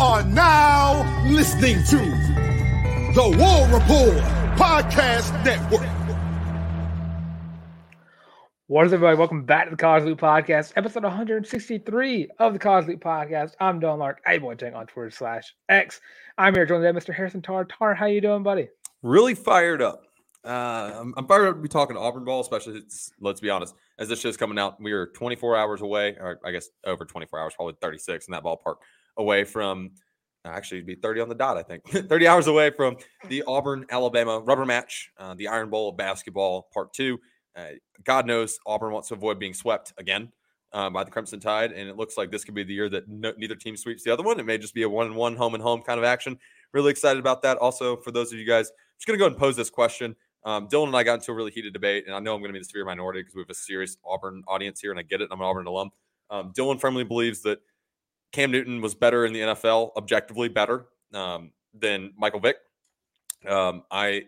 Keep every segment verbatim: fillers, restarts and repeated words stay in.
are now listening to the War Report Podcast Network. What is everybody? Welcome back to the College Loop Podcast, episode one sixty-three of the College Loop Podcast. I'm Don Lark, ABoyTang on Twitter slash X. I'm here joined by Mister Harrison Tarr. Tarr, how you doing, buddy? Really fired up. Uh, I'm, I'm fired up to be talking Auburn ball, especially, it's, let's be honest, as this show's coming out, we are twenty-four hours away, or I guess over twenty-four hours, probably thirty-six in that ballpark, away from, actually it'd be thirty on the dot, I think, thirty hours away from the Auburn-Alabama rubber match, uh, the Iron Bowl of basketball, part two. Uh, God knows Auburn wants to avoid being swept again uh, by the Crimson Tide, and it looks like this could be the year that no, neither team sweeps the other one. It may just be a one-and-one, home-and-home kind of action. Really excited about that. Also, for those of you guys, I'm just going to go ahead and pose this question. Um, Dylan and I got into a really heated debate, and I know I'm going to be the severe minority because we have a serious Auburn audience here, and I get it. I'm an Auburn alum. Um, Dylan firmly believes that Cam Newton was better in the N F L, objectively better um, than Michael Vick. Um, I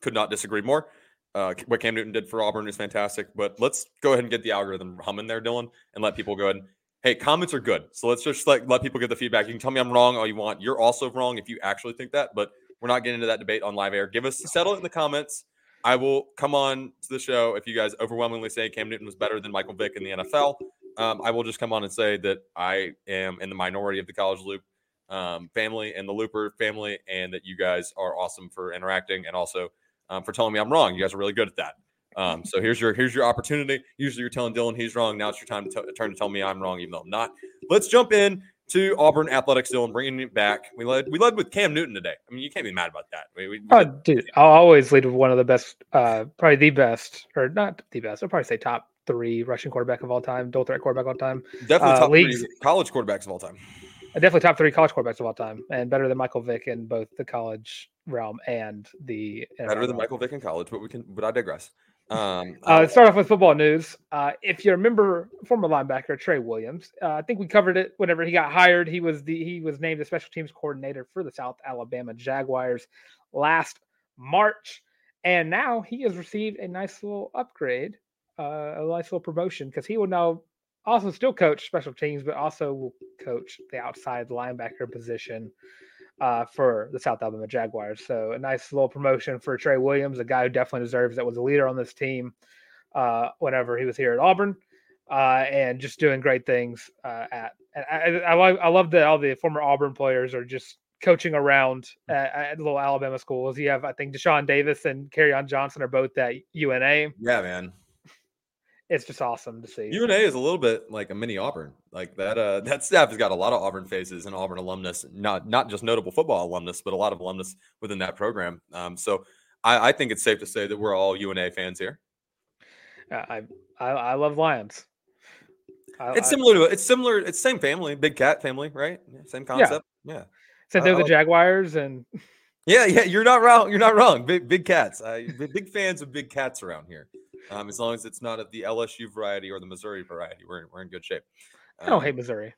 could not disagree more. Uh, what Cam Newton did for Auburn is fantastic, but let's go ahead and get the algorithm humming there, Dylan, and let people go ahead and, hey, comments are good. So let's just like, let people get the feedback. You can tell me I'm wrong all you want. You're also wrong if you actually think that, but we're not getting into that debate on live air. Give us, settle it in the comments. I will come on to the show if you guys overwhelmingly say Cam Newton was better than Michael Vick in the N F L. Um, I will just come on and say that I am in the minority of the College Loop um, family and the Looper family, and that you guys are awesome for interacting and also Um, for telling me I'm wrong. You guys are really good at that. Um, so here's your here's your opportunity. Usually you're telling Dylan he's wrong. Now it's your time to t- turn to tell me I'm wrong, even though I'm not. Let's jump in to Auburn athletics, Dylan, bringing it back. We led we led with Cam Newton today. I mean, you can't be mad about that. We, we, we oh, did. Dude, I'll always lead with one of the best, uh, probably the best, or not the best. I'll probably say top three rushing quarterback of all time, dual threat quarterback of all time. Definitely uh, top leagues. Three college quarterbacks of all time. Definitely top three college quarterbacks of all time, and better than Michael Vick in both the college realm and the N F L. Better than Michael Vick in college, but we can. But I digress. Um, uh, let's start off with football news. Uh, if you remember, former linebacker Tray Williams, uh, I think we covered it whenever he got hired. He was the he was named the special teams coordinator for the South Alabama Jaguars last March, and now he has received a nice little upgrade, uh, a nice little promotion, because he will now also still coach special teams, but also will coach the outside linebacker position uh, for the South Alabama Jaguars. So a nice little promotion for Tray Williams, a guy who definitely deserves that, was a leader on this team uh, whenever he was here at Auburn, uh, and just doing great things. Uh, at and I, I, love, I love that all the former Auburn players are just coaching around at, at little Alabama schools. You have, I think, Deshaun Davis and Kerryon Johnson are both at U N A. Yeah, man. It's just awesome to see. U N A is a little bit like a mini Auburn. Like that uh, that staff has got a lot of Auburn faces and Auburn alumnus, not not just notable football alumnus, but a lot of alumnus within that program. Um, so I, I think it's safe to say that we're all U N A fans here. I I, I love Lions. I, it's similar to it's similar. It's same family, Big Cat family, right? Same concept. Yeah. yeah. Except they're uh, the Jaguars and. Yeah, yeah. You're not wrong. You're not wrong. Big Big Cats. I, big fans of Big Cats around here. Um, as long as it's not of the L S U variety or the Missouri variety, we're in, we're in good shape. Um, I don't hate Missouri.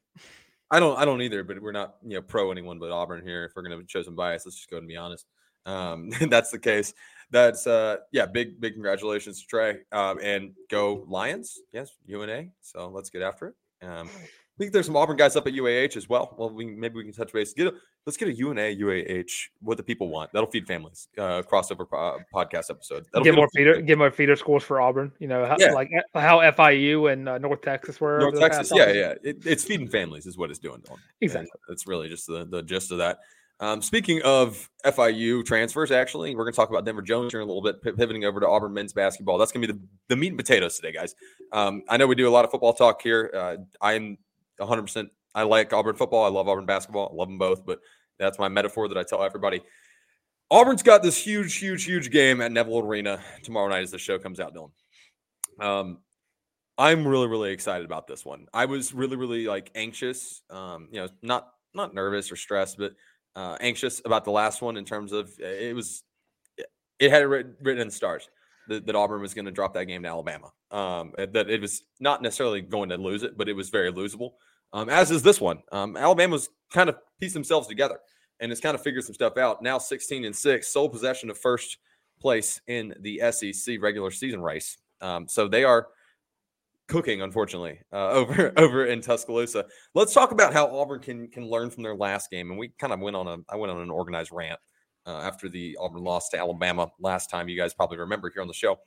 I don't I don't either, but we're not, you know, pro anyone but Auburn here. If we're going to show some bias, let's just go ahead and be honest. Um, that's the case. That's, uh, yeah, big, big congratulations to Trey. Um, and go Lions, yes, U N A. So let's get after it. Um, I think there's some Auburn guys up at U A H as well. Well, we, maybe we can touch base. Get a, let's get a U N A, U A H, what the people want. That'll feed families. Uh, crossover po- podcast episode. That'll get more feeder. Get more feeder schools for Auburn. You know, how, yeah. like how F I U and uh, North Texas were. North Texas, yeah, yeah. It, it's feeding families is what it's doing. Dylan. Exactly. And that's really just the, the gist of that. Um, speaking of F I U transfers, actually, we're going to talk about Denver Jones here in a little bit, pivoting over to Auburn men's basketball. That's going to be the, the meat and potatoes today, guys. Um, I know we do a lot of football talk here. Uh, I'm one hundred percent. I like Auburn football. I love Auburn basketball. I love them both, but that's my metaphor that I tell everybody. Auburn's got this huge, huge, huge game at Neville Arena tomorrow night as the show comes out, Dylan. Um, I'm really, really excited about this one. I was really, really like anxious, um, you know, not not nervous or stressed, but uh, anxious about the last one in terms of it was it had it written, written in the stars that, that Auburn was going to drop that game to Alabama. Um, that it was not necessarily going to lose it, but it was very losable. Um, as is this one. Um, Alabama's kind of pieced themselves together and has kind of figured some stuff out. Now sixteen and six, sole possession of first place in the S E C regular season race. Um, so they are cooking, unfortunately, uh, over over in Tuscaloosa. Let's talk about how Auburn can can learn from their last game. And we kind of went on a I went on an organized rant uh, after the Auburn loss to Alabama last time. You guys probably remember here on the show,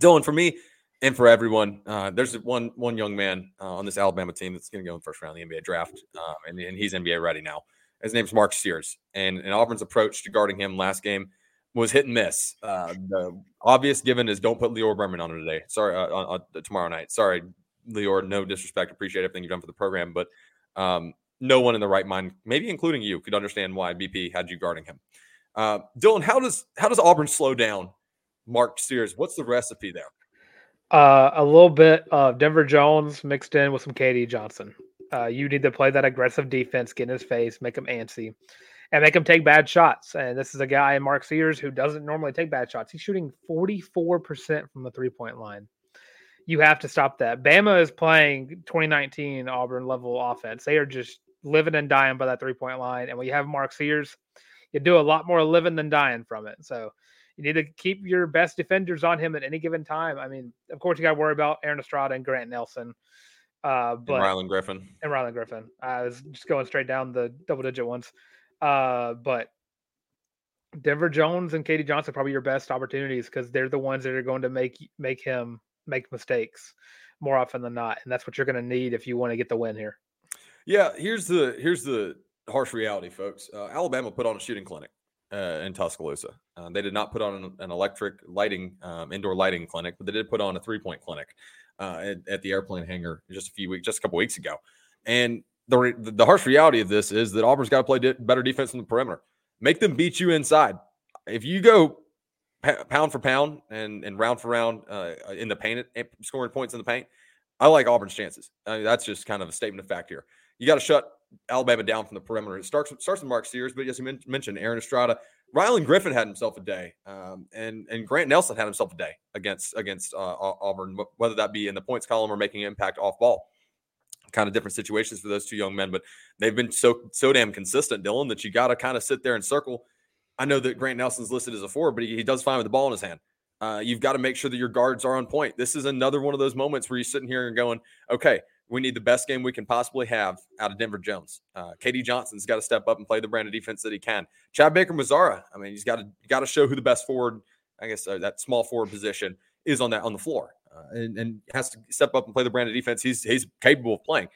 Dylan. For me and for everyone, uh, there's one one young man uh, on this Alabama team that's going to go in first round of the N B A draft, um, and, and he's N B A ready now. His name's Mark Sears, and, and Auburn's approach to guarding him last game was hit and miss. Uh, the obvious given is don't put Lior Berman on him today. Sorry, uh, on, uh, tomorrow night. Sorry, Lior, no disrespect. Appreciate everything you've done for the program, but um, no one in the right mind, maybe including you, could understand why B P had you guarding him. Uh, Dylan, how does how does Auburn slow down Mark Sears? What's the recipe there? Uh, a little bit of Denver Jones mixed in with some K D Johnson. Uh, you need to play that aggressive defense, get in his face, make him antsy, and make him take bad shots. And this is a guy, Mark Sears, who doesn't normally take bad shots. He's shooting forty-four percent from the three-point line. You have to stop that. Bama is playing twenty nineteen Auburn-level offense. They are just living and dying by that three-point line. And when you have Mark Sears, you do a lot more living than dying from it. So you need to keep your best defenders on him at any given time. I mean, of course, you got to worry about Aaron Estrada and Grant Nelson. Uh, but, and Rylan Griffin. And Rylan Griffin. I was just going straight down the double-digit ones. Uh, but Denver Jones and K D Johnson are probably your best opportunities because they're the ones that are going to make make him make mistakes more often than not. And that's what you're going to need if you want to get the win here. Yeah, here's the here's the harsh reality, folks. Uh, Alabama put on a shooting clinic uh, in Tuscaloosa. Uh, they did not put on an, an electric lighting, um, indoor lighting clinic, but they did put on a three-point clinic uh, at, at the airplane hangar just a few weeks, just a couple weeks ago. And The, the harsh reality of this is that Auburn's got to play de- better defense on the perimeter. Make them beat you inside. If you go p- pound for pound and, and round for round uh, in the paint, scoring points in the paint, I like Auburn's chances. I mean, that's just kind of a statement of fact here. You got to shut Alabama down from the perimeter. It starts, starts with Mark Sears, but as you men- mentioned, Aaron Estrada. Rylan Griffin had himself a day, um, and, and Grant Nelson had himself a day against, against uh, Auburn, whether that be in the points column or making an impact off ball. Kind of different situations for those two young men, but they've been so so damn consistent, Dylan, that you got to kind of sit there and circle. I know that Grant Nelson's listed as a forward, but he, he does fine with the ball in his hand. Uh, you've got to make sure that your guards are on point. This is another one of those moments where you're sitting here and going, okay, we need the best game we can possibly have out of Denver Jones. Uh, K D Johnson's got to step up and play the brand of defense that he can. Chad Baker-Mazzara, I mean, he's got to got to show who the best forward, I guess, uh, that small forward position is on that on the floor. Uh, and, and has to step up and play the brand of defense he's he's capable of playing.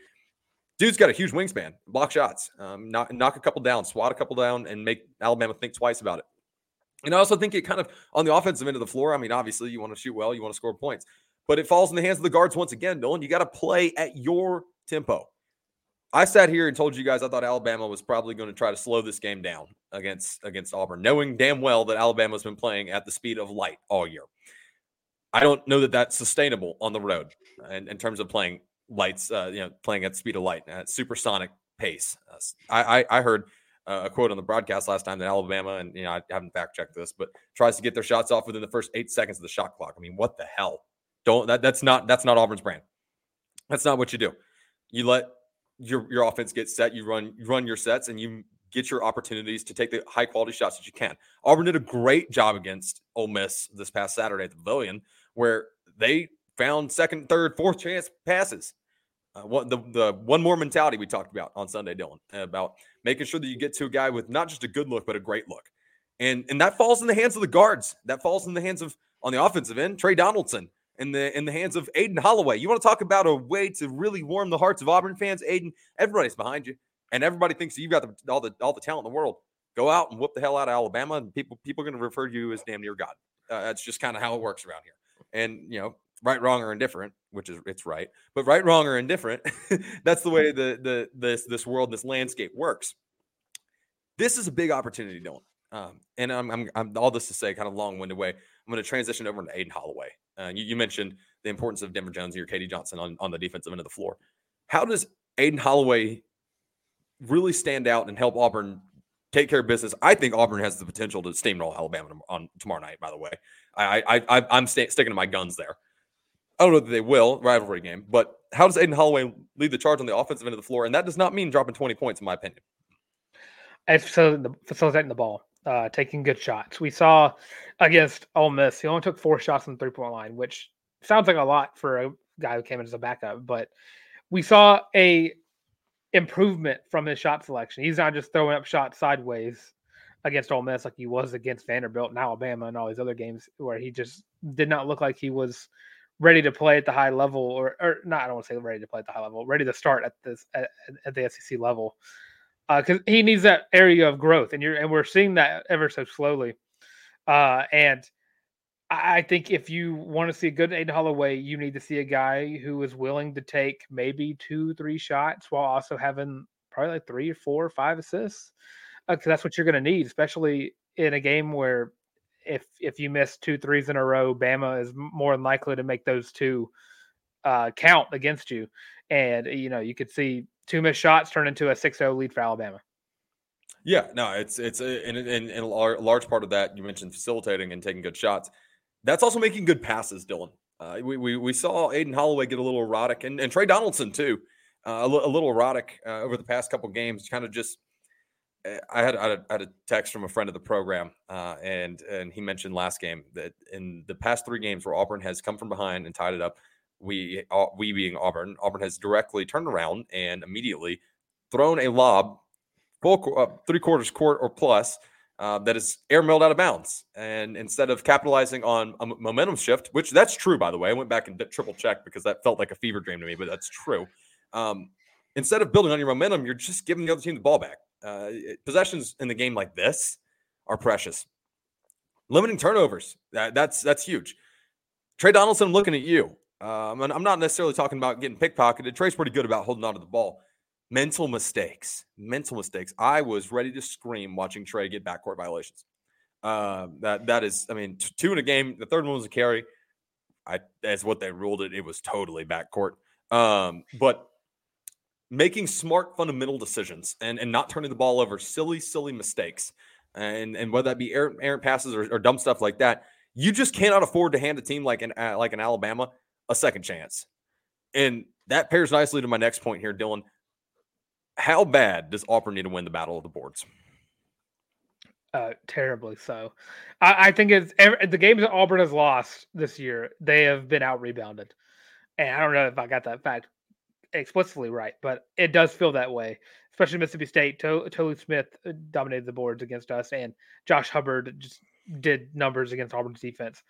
Dude's got a huge wingspan. Block shots, um, knock, knock a couple down, swat a couple down, and make Alabama think twice about it. And I also think it kind of, on the offensive end of the floor, I mean, obviously you want to shoot well, you want to score points, but it falls in the hands of the guards once again, Dylan. You got to play at your tempo. I sat here and told you guys I thought Alabama was probably going to try to slow this game down against, against Auburn, knowing damn well that Alabama's been playing at the speed of light all year. I don't know that that's sustainable on the road in, in terms of playing lights, uh, you know, playing at the speed of light, at supersonic pace. Uh, I, I, I heard uh, a quote on the broadcast last time that Alabama, and you know, I haven't fact checked this, but tries to get their shots off within the first eight seconds of the shot clock. I mean, what the hell? Don't that, that's not that's not Auburn's brand. That's not what you do. You let your your offense get set. You run you run your sets, and you get your opportunities to take the high quality shots that you can. Auburn did a great job against Ole Miss this past Saturday at the Pavilion, where they found second, third, fourth chance passes. Uh, what, the, the one more mentality we talked about on Sunday, Dylan, about making sure that you get to a guy with not just a good look, but a great look. And and that falls in the hands of the guards. That falls in the hands of, on the offensive end, Tray Donaldson, in the in the hands of Aden Holloway. You want to talk about a way to really warm the hearts of Auburn fans? Aden, everybody's behind you, and everybody thinks that you've got the, all, the, all the talent in the world. Go out and whoop the hell out of Alabama, and people, people are going to refer to you as damn near God. Uh, that's just kind of how it works around here. And, you know, right, wrong, or indifferent, which is it's right, but right, wrong, or indifferent, that's the way the the this this world, this landscape works. This is a big opportunity, Dylan. Um, and I'm, I'm I'm all this to say, kind of long-winded way, I'm going to transition over into Aden Holloway. Uh, you, you mentioned the importance of Denver Jones and your K D Johnson on, on the defensive end of the floor. How does Aden Holloway really stand out and help Auburn take care of business? I think Auburn has the potential to steamroll Alabama on tomorrow night, by the way. I, I, I, I'm st- sticking to my guns there. I don't know that they will, rivalry game, but how does Aden Holloway lead the charge on the offensive end of the floor? And that does not mean dropping twenty points, in my opinion. It's facilitating the ball, uh, taking good shots. We saw against Ole Miss, he only took four shots on the three-point line, which sounds like a lot for a guy who came in as a backup, but we saw a improvement from his shot selection. He's not just throwing up shots sideways against Ole Miss like he was against Vanderbilt and Alabama and all these other games where he just did not look like he was ready to play at the high level, or, or not, I don't want to say ready to play at the high level, ready to start at this at, at the S E C level. Because uh, he needs that area of growth, and you're and we're seeing that ever so slowly. Uh, and I, I think if you want to see a good Aden Holloway, you need to see a guy who is willing to take maybe two, three shots while also having probably like three, four, five assists. Because uh, that's what you're going to need, especially in a game where if if you miss two threes in a row, Bama is more than likely to make those two uh, count against you. And, you know, you could see two missed shots turn into a six oh lead for Alabama. Yeah, no, it's it's and and a large part of that, you mentioned facilitating and taking good shots. That's also making good passes, Dylan. Uh, we, we we saw Aden Holloway get a little erotic, and, and Tray Donaldson too, uh, a, l- a little erotic uh, over the past couple games, kind of just – I had, I had a text from a friend of the program, uh, and and he mentioned last game that in the past three games where Auburn has come from behind and tied it up, we we being Auburn, Auburn has directly turned around and immediately thrown a lob, full uh, three quarters court or plus, uh, that is air mailed out of bounds. And instead of capitalizing on a momentum shift, which that's true, by the way, I went back and triple checked because that felt like a fever dream to me, but that's true. Um, instead of building on your momentum, you're just giving the other team the ball back. Uh, possessions in the game like this are precious. Limiting turnovers, that, that's that's huge. Tray Donaldson, I'm looking at you. Um, and I'm not necessarily talking about getting pickpocketed. Trey's pretty good about holding on to the ball. Mental mistakes. Mental mistakes. I was ready to scream watching Tray get backcourt violations. Uh, that that is, I mean, t- two in a game. The third one was a carry. I That's what they ruled it. It was totally backcourt. Um, but making smart fundamental decisions and, and not turning the ball over, silly, silly mistakes. And and whether that be errant, errant passes or, or dumb stuff like that, you just cannot afford to hand a team like an uh, like an Alabama a second chance. And that pairs nicely to my next point here, Dylan. How bad does Auburn need to win the battle of the boards? Uh, terribly so. I, I think it's every, the games that Auburn has lost this year, they have been out-rebounded. And I don't know if I got that fact explicitly right, but it does feel that way, especially Mississippi State. To- Tolu Smith dominated the boards against us, and Josh Hubbard just did numbers against Auburn's defense.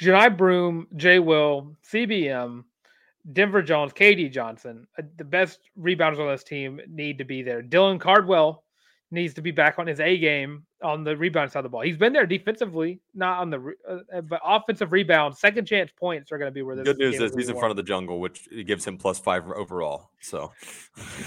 Johni Broome, J-Will, C B M, Denver Jones, K D Johnson, uh, the best rebounders on this team need to be there. Dylan Cardwell needs to be back on his A game on the rebound side of the ball. He's been there defensively, not on the re- uh, but offensive rebound. Second chance points are going to be where this. Good news is he's in front of the jungle, which gives him plus five overall. So,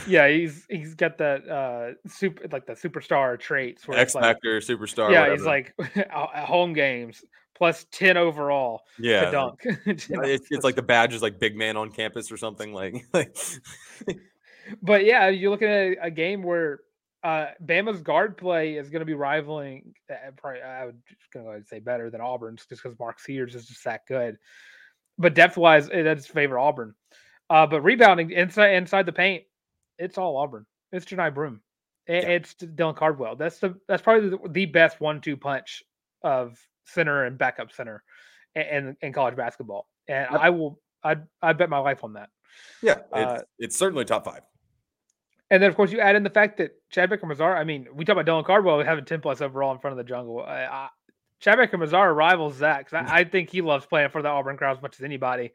yeah, he's he's got that uh, super like the superstar traits. Where X Factor, like, superstar. Yeah, whatever. He's like at home games plus ten overall. Yeah, to dunk. it's, it's like the badge is like big man on campus or something like. like but yeah, you're looking at a, a game where. Uh, Bama's guard play is going to be rivaling. Uh, probably, I would just going to say better than Auburn's, just because Mark Sears is just that good. But depth wise, it does favor Auburn. Uh, but rebounding inside inside the paint, it's all Auburn. It's Johni Broome. It, yeah. It's Dylan Cardwell. That's the that's probably the, the best one-two punch of center and backup center in, in, in college basketball. And yeah. I will I I bet my life on that. Yeah, it's, uh, it's certainly top five. And then, of course, you add in the fact that Chad Baker-Mazzara, I mean, we talk about Dylan Cardwell having ten-plus overall in front of the jungle. I, I, Chad Baker-Mazzara rivals that because I, I think he loves playing for the Auburn crowd as much as anybody.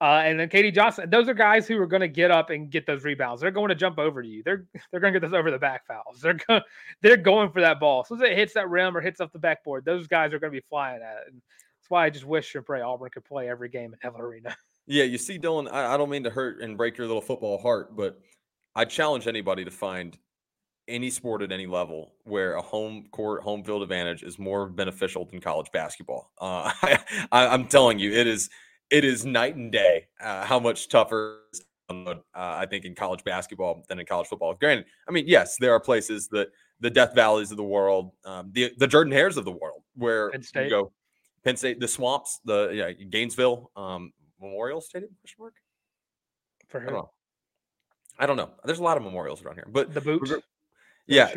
Uh, and then K D Johnson. Those are guys who are going to get up and get those rebounds. They're going to jump over to you. They're they're going to get those over-the-back fouls. They're, go, they're going for that ball. As soon as it hits that rim or hits off the backboard, those guys are going to be flying at it. And that's why I just wish and pray Auburn could play every game in Neville Arena. Yeah, you see, Dylan, I, I don't mean to hurt and break your little football heart, but – I challenge anybody to find any sport at any level where a home court, home field advantage is more beneficial than college basketball. Uh, I, I, I'm telling you, it is it is night and day uh, how much tougher uh, I think in college basketball than in college football. Granted, I mean, yes, there are places that the Death Valleys of the world, um, the the Jordan Hares of the world, where Penn State. You go, Penn State, the Swamps, the yeah, Gainesville um, Memorial Stadium. For who? I don't know. I don't know. There's a lot of memorials around here, but the boot, yeah,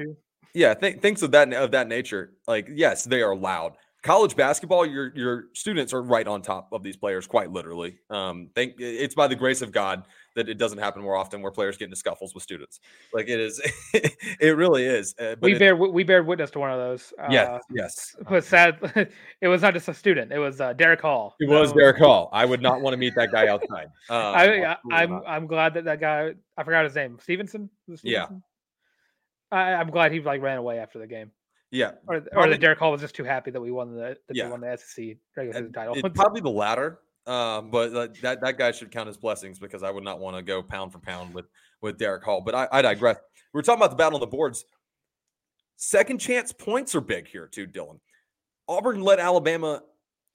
yeah, th- things of that of that nature. Like, yes, they are loud, college basketball, your your students are right on top of these players, quite literally. Um, thank it's by the grace of God that it doesn't happen more often where players get into scuffles with students. Like it is, it really is. Uh, but we bear we bear witness to one of those. Uh, yes, yes. But sad, it was not just a student. It was uh, Derek Hall. It was um, Derek Hall. I would not want to meet that guy outside. Um, I, I, I'm not. I'm glad that that guy. I forgot his name. Stevenson. Stevenson? Yeah. I, I'm glad he like ran away after the game. Yeah, or, or probably, that Derek Hall was just too happy that we won the that yeah. we won the S E C regular season title. It's probably the latter, um, but uh, that that guy should count his blessings because I would not want to go pound for pound with with Derek Hall. But I, I digress. We were talking about the battle on the boards. Second chance points are big here too, Dylan. Auburn led Alabama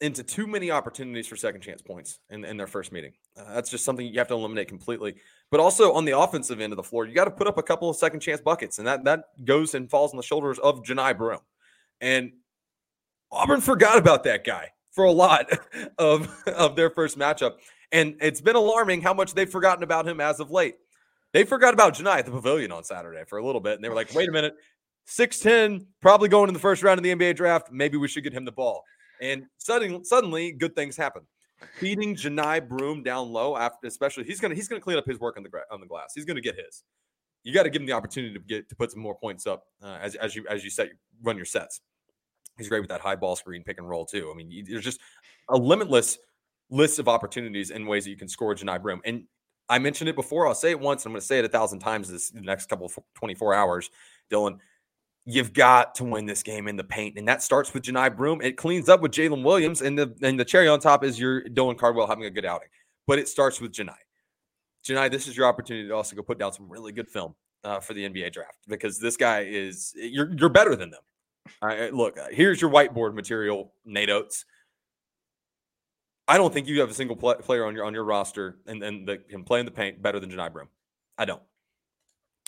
into too many opportunities for second chance points in, in their first meeting. Uh, that's just something you have to eliminate completely. But also on the offensive end of the floor, you got to put up a couple of second chance buckets, and that that goes and falls on the shoulders of Johni Broome. And Auburn forgot about that guy for a lot of, of their first matchup. And it's been alarming how much they've forgotten about him as of late. They forgot about Johni at the Pavilion on Saturday for a little bit, and they were like, wait a minute, six ten, probably going in the first round of the N B A draft. Maybe we should get him the ball. And suddenly, suddenly good things happen. Feeding Johni Broome down low, after especially he's gonna he's gonna clean up his work on the gra- on the glass. He's gonna get his. You got to give him the opportunity to get to put some more points up uh, as as you as you set run your sets. He's great with that high ball screen pick and roll too. I mean, you, there's just a limitless list of opportunities and ways that you can score Johni Broome. And I mentioned it before. I'll say it once. And I'm gonna say it a thousand times this the next couple of twenty-four hours, Dylan. You've got to win this game in the paint, and that starts with Johni Broome. It cleans up with Jalen Williams, and the and the cherry on top is your Dylan Cardwell having a good outing. But it starts with Johni. Johni, this is your opportunity to also go put down some really good film uh, for the N B A draft because this guy is you're you're better than them. All right, look, here's your whiteboard material, Nate Oates. I don't think you have a single play, player on your on your roster and and that can play in the paint better than Johni Broome. I don't.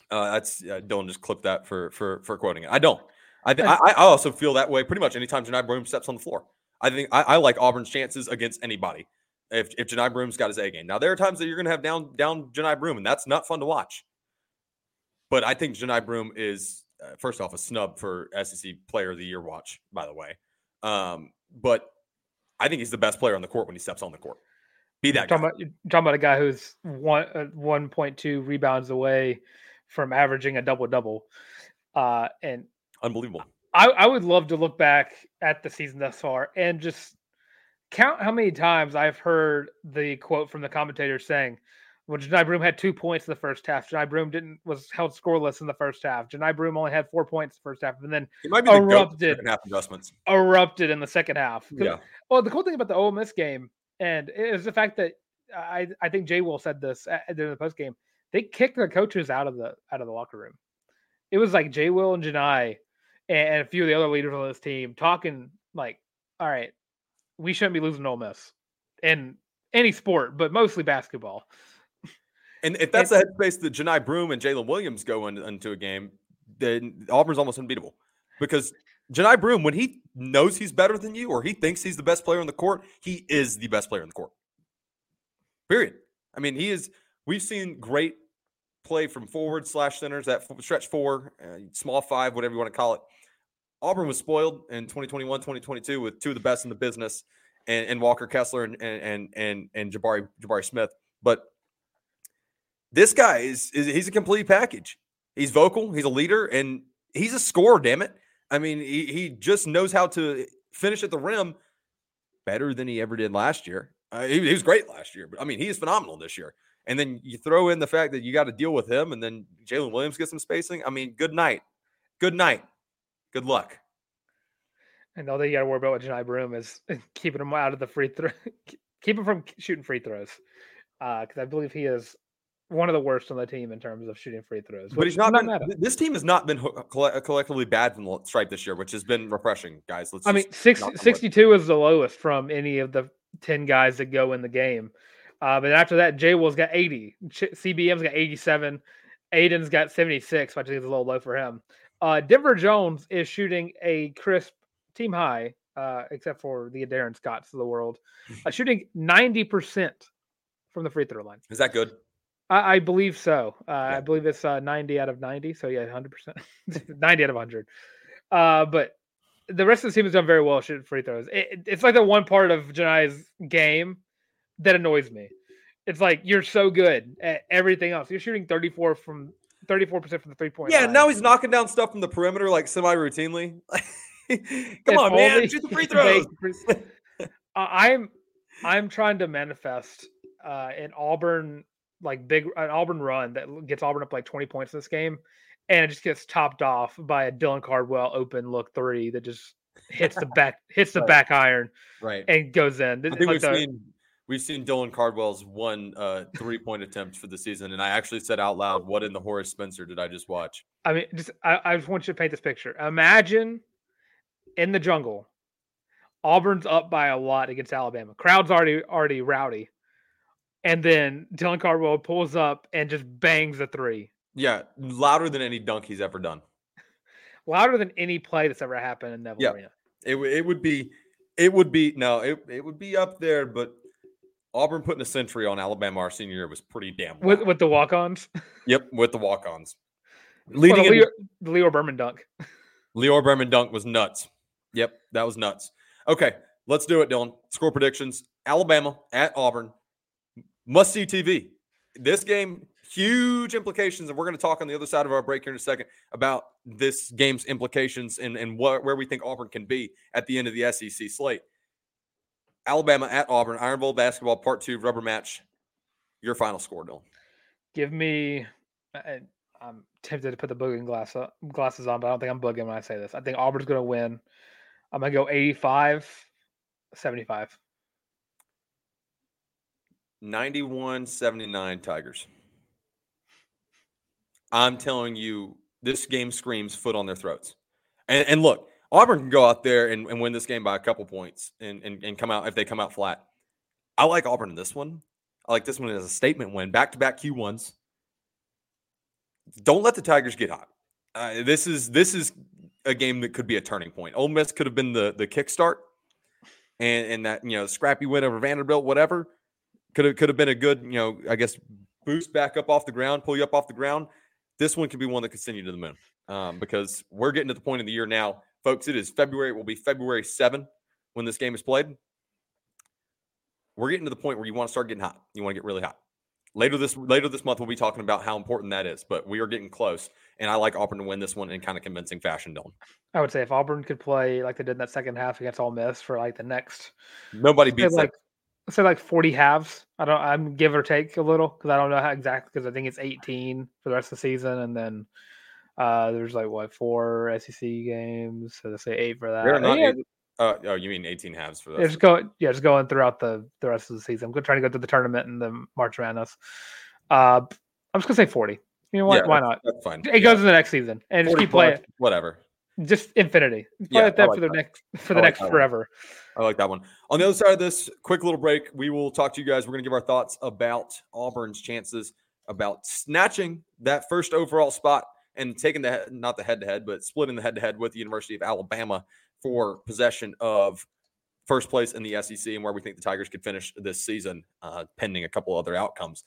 Uh, that's uh, Dylan just clipped that for for for quoting it. I don't. I th- I, I also feel that way pretty much anytime Johni Broome steps on the floor. I think I, I like Auburn's chances against anybody if if Johni Broome's got his A game. Now there are times that you're going to have down down Johni Broome, and that's not fun to watch. But I think Johni Broome is uh, first off a snub for S E C Player of the Year watch, by the way. Um, but I think he's the best player on the court when he steps on the court. Be that you're guy. Talking about, you're talking about a guy who's one uh, one point two rebounds away from averaging a double double, uh, and unbelievable. I, I would love to look back at the season thus far and just count how many times I've heard the quote from the commentator saying, "Well, Johni Broome had two points in the first half. Johni Broome didn't was held scoreless in the first half. Johni Broome only had four points in the first half, and then it might be erupted the half adjustments erupted in the second half." Yeah. Well, the cool thing about the Ole Miss game and is the fact that I I think J-Will said this during the post game. They kicked their coaches out of the out of the locker room. It was like J-Will and Johni and a few of the other leaders on this team talking like, all right, we shouldn't be losing to Ole Miss in any sport, but mostly basketball. And if that's and, the headspace that Johni Broome and Jalen Williams go in, into a game, then Auburn's almost unbeatable. Because Johni Broome, when he knows he's better than you or he thinks he's the best player on the court, he is the best player on the court. Period. I mean, he is – we've seen great play from forward slash centers, that stretch four, uh, small five, whatever you want to call it. Auburn was spoiled in twenty twenty-one, twenty twenty-two with two of the best in the business, and, and Walker Kessler and and and and Jabari Jabari Smith. But this guy is, is he's a complete package. He's vocal, he's a leader, and he's a scorer. Damn it! I mean, he he just knows how to finish at the rim better than he ever did last year. Uh, he, he was great last year, but I mean, he is phenomenal this year. And then you throw in the fact that you got to deal with him, and then Jalen Williams gets some spacing. I mean, good night. Good night. Good luck. And all that you got to worry about with Johni Broome is keeping him out of the free throw, keep him from shooting free throws. Because uh, I believe he is one of the worst on the team in terms of shooting free throws. But he's not been, this team has not been coll- collectively bad from the stripe this year, which has been refreshing, guys. Let's I mean, sixty, sixty-two is the lowest from any of the ten guys that go in the game. Uh, but after that, J-Will's got eighty. C B M's got eighty-seven. Aiden's got seventy-six, which I think is a little low for him. Uh, Denver Jones is shooting a crisp team high, uh, except for the Darren Scotts of the world, uh, shooting ninety percent from the free throw line. Is that good? I, I believe so. Uh, yeah. I believe it's uh, ninety out of ninety. So, yeah, one hundred percent. ninety out of one hundred. Uh, but the rest of the team has done very well shooting free throws. It, it's like the one part of Johni's game that annoys me. It's like you're so good at everything else. You're shooting thirty-four from thirty-four percent from the three point. Yeah, line. Now he's knocking down stuff from the perimeter like semi routinely. Come if on, man, shoot the free throws. uh, I'm I'm trying to manifest uh, an Auburn like big an Auburn run that gets Auburn up like twenty points in this game, and it just gets topped off by a Dylan Cardwell open look three that just hits the back hits the right. back iron right and goes in. I think like we've the, seen. We've seen Dylan Cardwell's one uh, three-point attempt for the season, and I actually said out loud, what in the Horace Spencer did I just watch? I mean, just I, I just want you to paint this picture. Imagine in the jungle, Auburn's up by a lot against Alabama. Crowd's already already rowdy. And then Dylan Cardwell pulls up and just bangs a three. Yeah, louder than any dunk he's ever done. Louder than any play that's ever happened in Neville yeah. Arena. It, it would be – it would be – no, it, it would be up there, but – Auburn putting a century on Alabama our senior year was pretty damn wild. With, with the walk-ons? Yep, with the walk-ons. Leading well, the, Lior, the Lior Berman dunk. Lior Berman dunk was nuts. Yep, that was nuts. Okay, let's do it, Dylan. Score predictions. Alabama at Auburn. Must-see T V. This game, huge implications, and we're going to talk on the other side of our break here in a second about this game's implications and, and what, where we think Auburn can be at the end of the S E C slate. Alabama at Auburn, Iron Bowl basketball, part two, rubber match. Your final score, Dylan. Give me – I'm tempted to put the booging glass up, glasses on, but I don't think I'm booging when I say this. I think Auburn's going to win. I'm going to go eighty-five seventy-five. ninety-one seventy-nine Tigers. I'm telling you, this game screams foot on their throats. And, and look – Auburn can go out there and, and win this game by a couple points and, and, and come out if they come out flat. I like Auburn in this one. I like this one as a statement win. Back-to-back Q ones. Don't let the Tigers get hot. Uh, this is this is a game that could be a turning point. Ole Miss could have been the the kickstart, and and that you know scrappy win over Vanderbilt, whatever, could have could have been a good you know I guess boost back up off the ground, pull you up off the ground. This one could be one that could send you to the moon um, because we're getting to the point of the year now. Folks, it is February. It will be February seventh when this game is played. We're getting to the point where you want to start getting hot. You want to get really hot. Later this later this month, we'll be talking about how important that is, but we are getting close, and I like Auburn to win this one in kind of convincing fashion, Dylan. I would say if Auburn could play like they did in that second half against Ole Miss for like the next – Nobody beats like, that. Say like forty halves. I don't, I'm give or take a little because I don't know how exactly because I think it's eighteen for the rest of the season, and then – Uh, there's like what four S E C games, so they say eight for that. They're not yeah. eight, uh, oh, you mean eighteen halves for that? It's going, yeah, just going throughout the, the rest of the season. I'm trying to go through the tournament and the March Madness. Uh, I'm just gonna say forty. You know what? Yeah, why not? That's fine. It yeah. goes in the next season and just keep playing. Whatever. Just infinity. Play yeah, at that like for the that. next for the like next forever. One. I like that one. On the other side of this, quick little break. We will talk to you guys. We're gonna give our thoughts about Auburn's chances about snatching that first overall spot. And taking the not the head-to-head, but splitting the head-to-head with the University of Alabama for possession of first place in the S E C and where we think the Tigers could finish this season, uh, pending a couple other outcomes.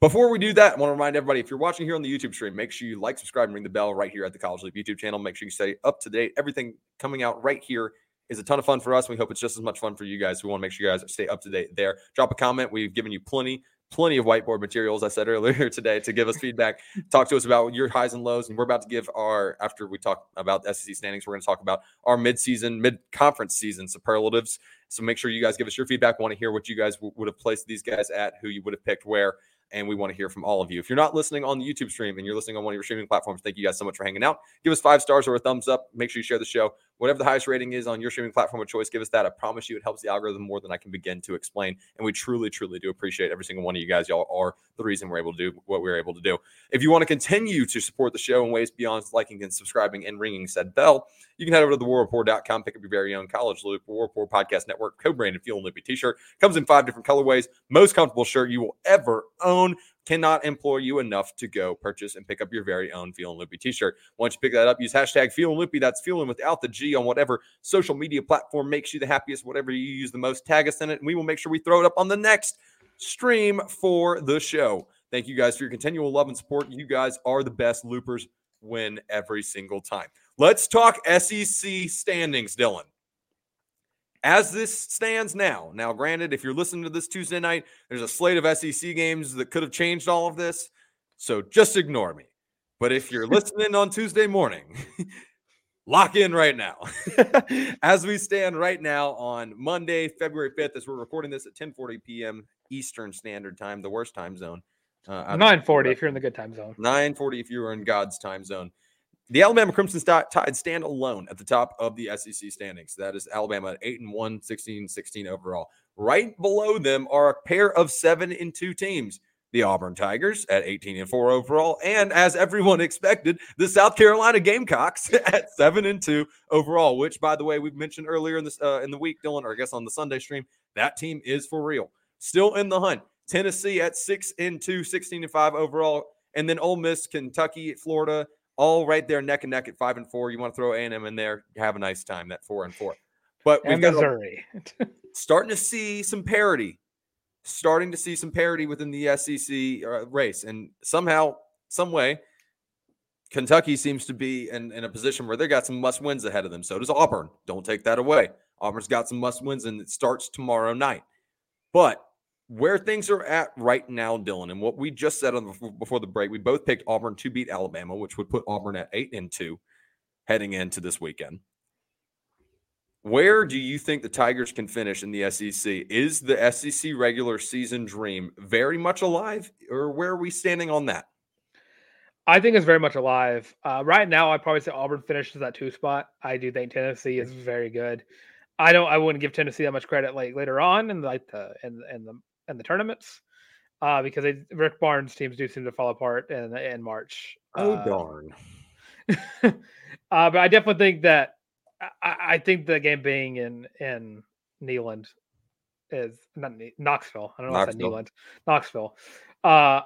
Before we do that, I want to remind everybody, if you're watching here on the YouTube stream, make sure you like, subscribe, and ring the bell right here at the College Leap YouTube channel. Make sure you stay up to date. Everything coming out right here is a ton of fun for us. We hope it's just as much fun for you guys. We want to make sure you guys stay up to date there. Drop a comment. We've given you plenty Plenty of whiteboard materials, I said earlier today, to give us feedback. Talk to us about your highs and lows. And we're about to give our, after we talk about the S E C standings, we're going to talk about our mid-season, mid-conference season superlatives. So make sure you guys give us your feedback. We want to hear what you guys w- would have placed these guys at, who you would have picked where. And we want to hear from all of you. If you're not listening on the YouTube stream and you're listening on one of your streaming platforms, thank you guys so much for hanging out. Give us five stars or a thumbs up. Make sure you share the show. Whatever the highest rating is on your streaming platform of choice, give us that. I promise you it helps the algorithm more than I can begin to explain. And we truly, truly do appreciate every single one of you guys. Y'all are the reason we're able to do what we're able to do. If you want to continue to support the show in ways beyond liking and subscribing and ringing said bell, you can head over to the war report dot com, pick up your very own College Loop, War Report Podcast Network, co-branded Fuel and Loopy t-shirt. Comes in five different colorways. Most comfortable shirt you will ever own. Cannot implore you enough to go purchase and pick up your very own Feelin' Loopy t-shirt. Once you pick that up, use hashtag Feelin' Loopy. That's Feelin' without the G on whatever social media platform makes you the happiest, whatever you use the most. Tag us in it, and we will make sure we throw it up on the next stream for the show. Thank you guys for your continual love and support. You guys are the best. Loopers win every single time. Let's talk S E C standings, Dylan. As this stands now, now granted, if you're listening to this Tuesday night, there's a slate of S E C games that could have changed all of this, so just ignore me. But if you're listening on Tuesday morning, lock in right now. As we stand right now on Monday, February fifth, as we're recording this at ten forty p.m. Eastern Standard Time, the worst time zone. Uh, nine forty if you're in the good time zone. nine forty if you're in God's time zone. The Alabama Crimson Tide stand alone at the top of the S E C standings. That is Alabama at eight and one, sixteen and sixteen overall. Right below them are a pair of seven and two teams. The Auburn Tigers at eighteen and four overall. And as everyone expected, the South Carolina Gamecocks at seven and two overall, which, by the way, we've mentioned earlier in, this, uh, in the week, Dylan, or I guess on the Sunday stream, that team is for real. Still in the hunt. Tennessee at six and two, sixteen and five overall. And then Ole Miss, Kentucky, Florida, all right there neck and neck at five and four. You want to throw A and M in there, have a nice time, that four and four. But we've got Missouri. starting to see some parity, starting to see some parity within the S E C race. And somehow, some way, Kentucky seems to be in, in a position where they got some must wins ahead of them. So does Auburn. Don't take that away. Auburn's got some must wins, and it starts tomorrow night. But where things are at right now, Dylan, and what we just said on the, before the break, we both picked Auburn to beat Alabama, which would put Auburn at eight and two, heading into this weekend. Where do you think the Tigers can finish in the S E C? Is the S E C regular season dream very much alive, or where are we standing on that? I think it's very much alive uh, right now. I'd probably say Auburn finishes that two spot. I do think Tennessee is very good. I don't. I wouldn't give Tennessee that much credit like later on in like the and and the. and the tournaments uh, because they, Rick Barnes teams do seem to fall apart in, in March. Oh, uh, darn. uh, but I definitely think that I, I think the game being in, in Neyland is not ne- Knoxville. I don't know if that's Neyland. Knoxville. Uh,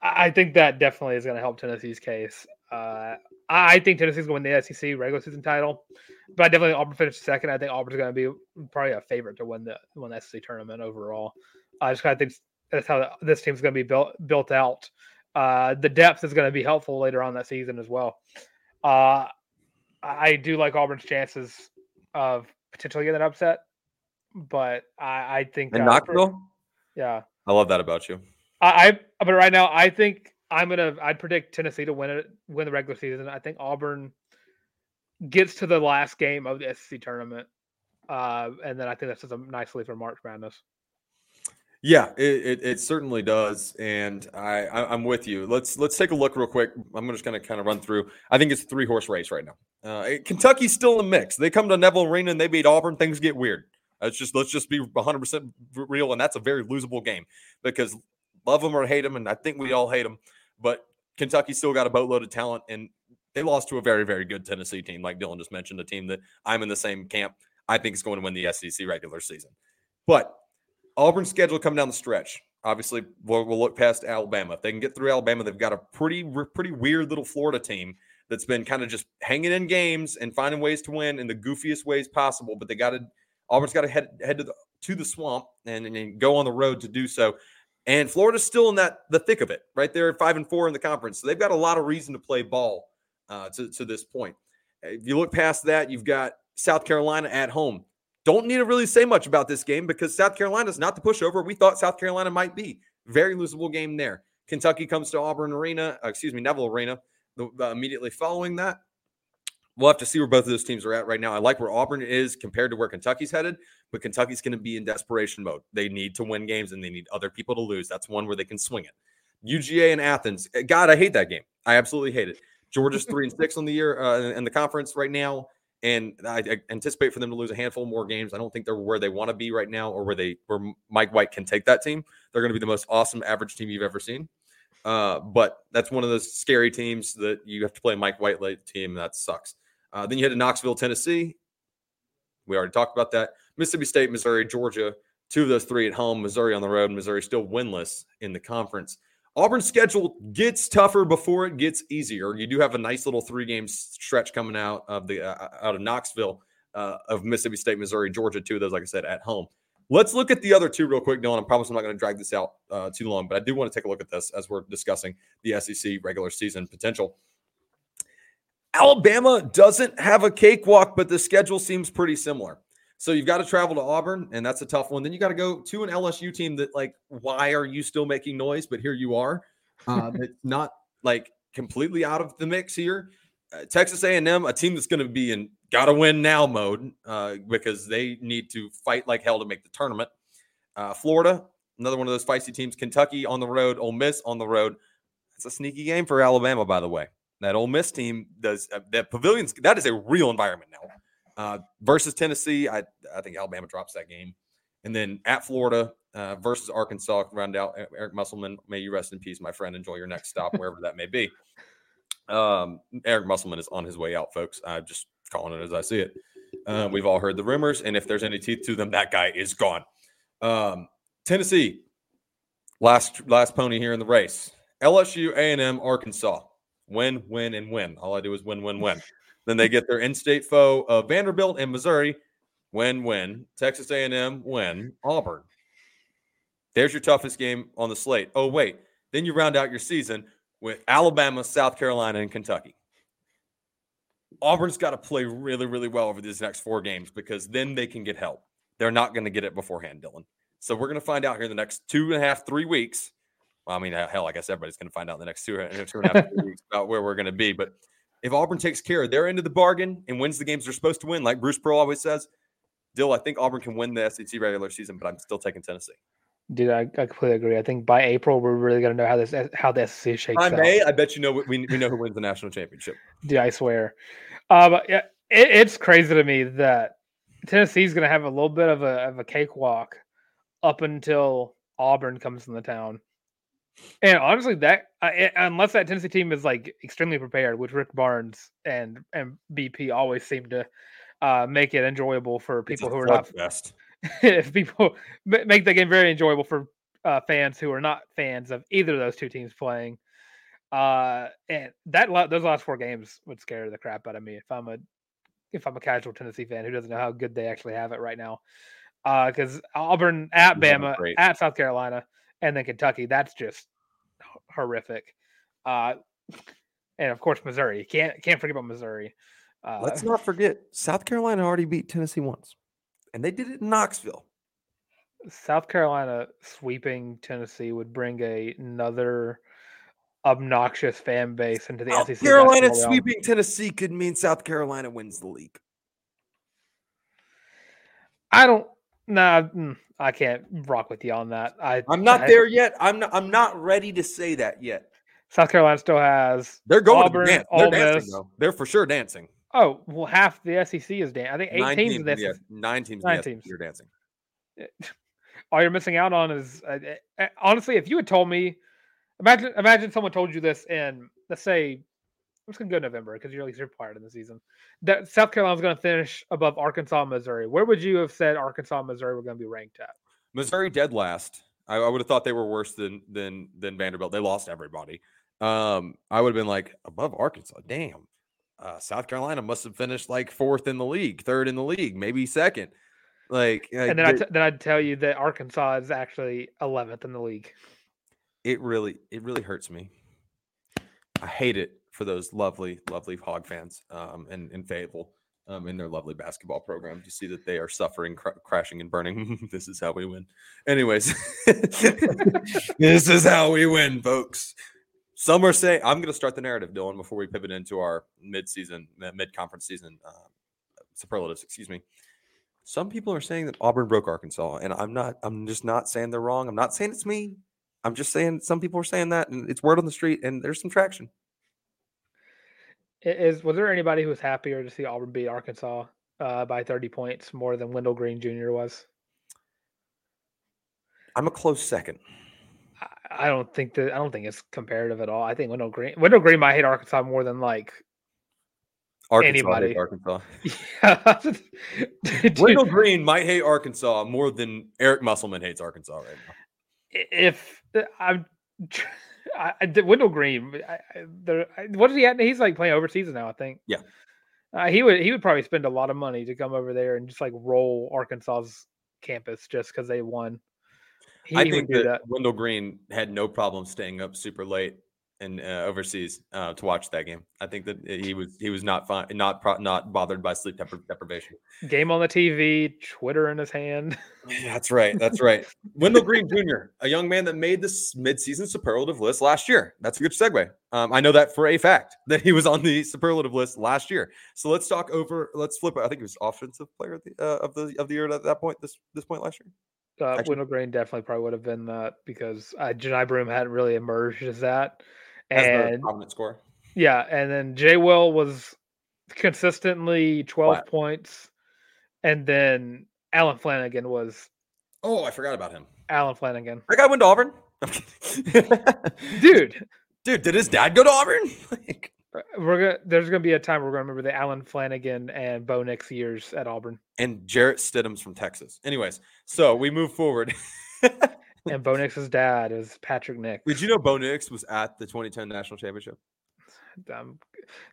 I think that definitely is going to help Tennessee's case. Uh, I think Tennessee's going to win the S E C regular season title, but I definitely think Auburn finished second. I think Auburn's going to be probably a favorite to win the, win the S E C tournament overall. I just kind of think that's how this team's going to be built built out. Uh, the depth is going to be helpful later on that season as well. Uh, I do like Auburn's chances of potentially getting an upset, but I, I think and Knoxville. Yeah, I love that about you. I, I but right now I think I'm gonna I predict Tennessee to win it win the regular season. I think Auburn gets to the last game of the S E C tournament, uh, and then I think that's just a nice lead for March Madness. Yeah, it, it it certainly does, and I, I I'm with you. Let's let's take a look real quick. I'm just going to kind of run through. I think it's a three horse race right now. Uh, Kentucky's still in the mix. They come to Neville Arena and they beat Auburn. Things get weird. It's just let's just be one hundred percent real, and that's a very losable game because love them or hate them, and I think we all hate them. But Kentucky's still got a boatload of talent, and they lost to a very very good Tennessee team, like Dylan just mentioned, a team that I'm in the same camp. I think is going to win the S E C regular season, but Auburn's schedule coming down the stretch. Obviously, we'll, we'll look past Alabama. If they can get through Alabama, they've got a pretty pretty weird little Florida team that's been kind of just hanging in games and finding ways to win in the goofiest ways possible. But they got to Auburn's got to head head to the to the swamp and, and go on the road to do so. And Florida's still in that the thick of it, right there at five and four in the conference. So they've got a lot of reason to play ball uh, to to this point. If you look past that, you've got South Carolina at home. Don't need to really say much about this game because South Carolina is not the pushover we thought South Carolina might be. Very losable game there. Kentucky comes to Auburn Arena, uh, excuse me, Neville Arena, the, uh, immediately following that. We'll have to see where both of those teams are at right now. I like where Auburn is compared to where Kentucky's headed, but Kentucky's going to be in desperation mode. They need to win games, and they need other people to lose. That's one where they can swing it. U G A and Athens. God, I hate that game. I absolutely hate it. Georgia's three and six on the year uh, in the conference right now. And I anticipate for them to lose a handful more games. I don't think they're where they want to be right now or where they where Mike White can take that team. They're going to be the most awesome average team you've ever seen. Uh, but that's one of those scary teams that you have to play Mike White-led team. That sucks. Uh, then you head to Knoxville, Tennessee. We already talked about that. Mississippi State, Missouri, Georgia. Two of those three at home. Missouri on the road. Missouri still winless in the conference. Auburn's schedule gets tougher before it gets easier. You do have a nice little three-game stretch coming out of the uh, out of Knoxville, uh, of Mississippi State, Missouri, Georgia. Two of those, like I said, at home. Let's look at the other two real quick, Dylan. I promise I'm not going to drag this out uh, too long, but I do want to take a look at this as we're discussing the S E C regular season potential. Alabama doesn't have a cakewalk, but the schedule seems pretty similar. So you've got to travel to Auburn, and that's a tough one. Then you got to go to an L S U team that, like, why are you still making noise? But here you are. Uh, it's not, like, completely out of the mix here. Uh, Texas A and M, a team that's going to be in gotta-win-now mode uh, because they need to fight like hell to make the tournament. Uh, Florida, another one of those feisty teams. Kentucky on the road. Ole Miss on the road. It's a sneaky game for Alabama, by the way. That Ole Miss team does uh, – that Pavilions – that is a real environment now. Uh, versus Tennessee, I, I think Alabama drops that game. And then at Florida uh, versus Arkansas, round out Eric Musselman. May you rest in peace, my friend. Enjoy your next stop, wherever that may be. Um, Eric Musselman is on his way out, folks. I'm just calling it as I see it. Uh, we've all heard the rumors, and if there's any teeth to them, that guy is gone. Um, Tennessee, last last pony here in the race. L S U, A and M, Arkansas. Win, win, and win. All I do is win, win, win. Then they get their in-state foe of Vanderbilt and Missouri. Win, win. Texas A and M, win. Auburn. There's your toughest game on the slate. Oh, wait. Then you round out your season with Alabama, South Carolina, and Kentucky. Auburn's got to play really, really well over these next four games because then they can get help. They're not going to get it beforehand, Dylan. So we're going to find out here in the next two and a half, three weeks. Well, I mean, hell, I guess everybody's going to find out in the next two, two and a half weeks about where we're going to be. But if Auburn takes care of their end of the bargain and wins the games they're supposed to win, like Bruce Pearl always says, Dill, I think Auburn can win the S E C regular season, but I'm still taking Tennessee. Dude, I, I completely agree. I think by April, we're really going to know how this how the S E C shakes out. By May, I bet you know we, we know who wins the national championship. Dude, I swear. Um, it, it's crazy to me that Tennessee's going to have a little bit of a, of a cakewalk up until Auburn comes in the town. And honestly, that uh, it, unless that Tennessee team is like extremely prepared, which Rick Barnes and, and B P always seem to uh, make it enjoyable for people who are not best. If people make the game very enjoyable for uh, fans who are not fans of either of those two teams playing, uh, and that those last four games would scare the crap out of me if I'm a if I'm a casual Tennessee fan who doesn't know how good they actually have it right now, because uh, Auburn at Bama at South Carolina. And then Kentucky, that's just horrific. Uh, and, of course, Missouri. Can't can't forget about Missouri. Uh, Let's not forget, South Carolina already beat Tennessee once. And they did it in Knoxville. South Carolina sweeping Tennessee would bring a, another obnoxious fan base into the South S E C. South Carolina sweeping Tennessee could mean South Carolina wins the league. I don't – nah – I can't rock with you on that. I, I'm not I, there yet. I'm not, I'm not ready to say that yet. South Carolina still has They're going Auburn, to dance. They're Ole dancing, Miss. Though. They're for sure dancing. Oh, well, half the S E C is dancing. I think eight nine teams in the S E C. Nine teams nine in the teams. S E C are dancing. All you're missing out on is, uh, uh, honestly, if you had told me, imagine imagine someone told you this in, let's say, I'm just going to go November because you're at least you're part of the season. That South Carolina's going to finish above Arkansas and Missouri. Where would you have said Arkansas and Missouri were going to be ranked at? Missouri dead last. I, I would have thought they were worse than than than Vanderbilt. They lost everybody. Um, I would have been like, above Arkansas, damn. Uh, South Carolina must have finished like fourth in the league, third in the league, maybe second. Like, like And then, I t- then I'd tell you that Arkansas is actually eleventh in the league. It really, it really hurts me. I hate it. For those lovely, lovely Hog fans um, and, and Fayetteville um, in their lovely basketball program. You see that they are suffering, cr- crashing, and burning. This is how we win. Anyways, this is how we win, folks. Some are saying – I'm going to start the narrative, Dylan, before we pivot into our mid-season, mid-conference season uh, superlatives, excuse me. Some people are saying that Auburn broke Arkansas, and I'm not – I'm just not saying they're wrong. I'm not saying it's me. I'm just saying some people are saying that, and it's word on the street, and there's some traction. Is was there anybody who was happier to see Auburn beat Arkansas uh, by thirty points more than Wendell Green Junior was? I'm a close second. I, I don't think that I don't think it's comparative at all. I think Wendell Green Wendell Green might hate Arkansas more than like Arkansas anybody. Arkansas. Yeah. Wendell Green might hate Arkansas more than Eric Musselman hates Arkansas right now. If I'm. I, I did Wendell Green. I, I, I, what did he have? He's like playing overseas now, I think. Yeah, uh, he would. He would probably spend a lot of money to come over there and just like roll Arkansas's campus just because they won. He, I think that, that Wendell Green had no problem staying up super late and uh, overseas uh, to watch that game. I think that he was he was not fine, not pro- not bothered by sleep depri- deprivation. Game on the T V, Twitter in his hand. Yeah, that's right. That's right. Wendell Green Junior, a young man that made this midseason superlative list last year. That's a good segue. Um, I know that for a fact that he was on the superlative list last year. So let's talk over. Let's flip. I think he was offensive player of the uh, of the of the year at that point. This this point last year. Uh, Wendell Green definitely probably would have been that because uh, Johni Broome hadn't really emerged as that. And as the dominant score. Yeah, and then J-Will was consistently twelve Flat. points. And then Alan Flanagan was... Oh, I forgot about him. Alan Flanagan. That guy went to Auburn? Dude. Dude, did his dad go to Auburn? like... We're gonna, there's going to be a time we're going to remember the Alan Flanagan and Bo Nix years at Auburn. And Jarrett Stidham's from Texas. Anyways, so we move forward. And Bo Nix's dad is Patrick Nix. Did you know Bo Nix was at the twenty ten National Championship? Um,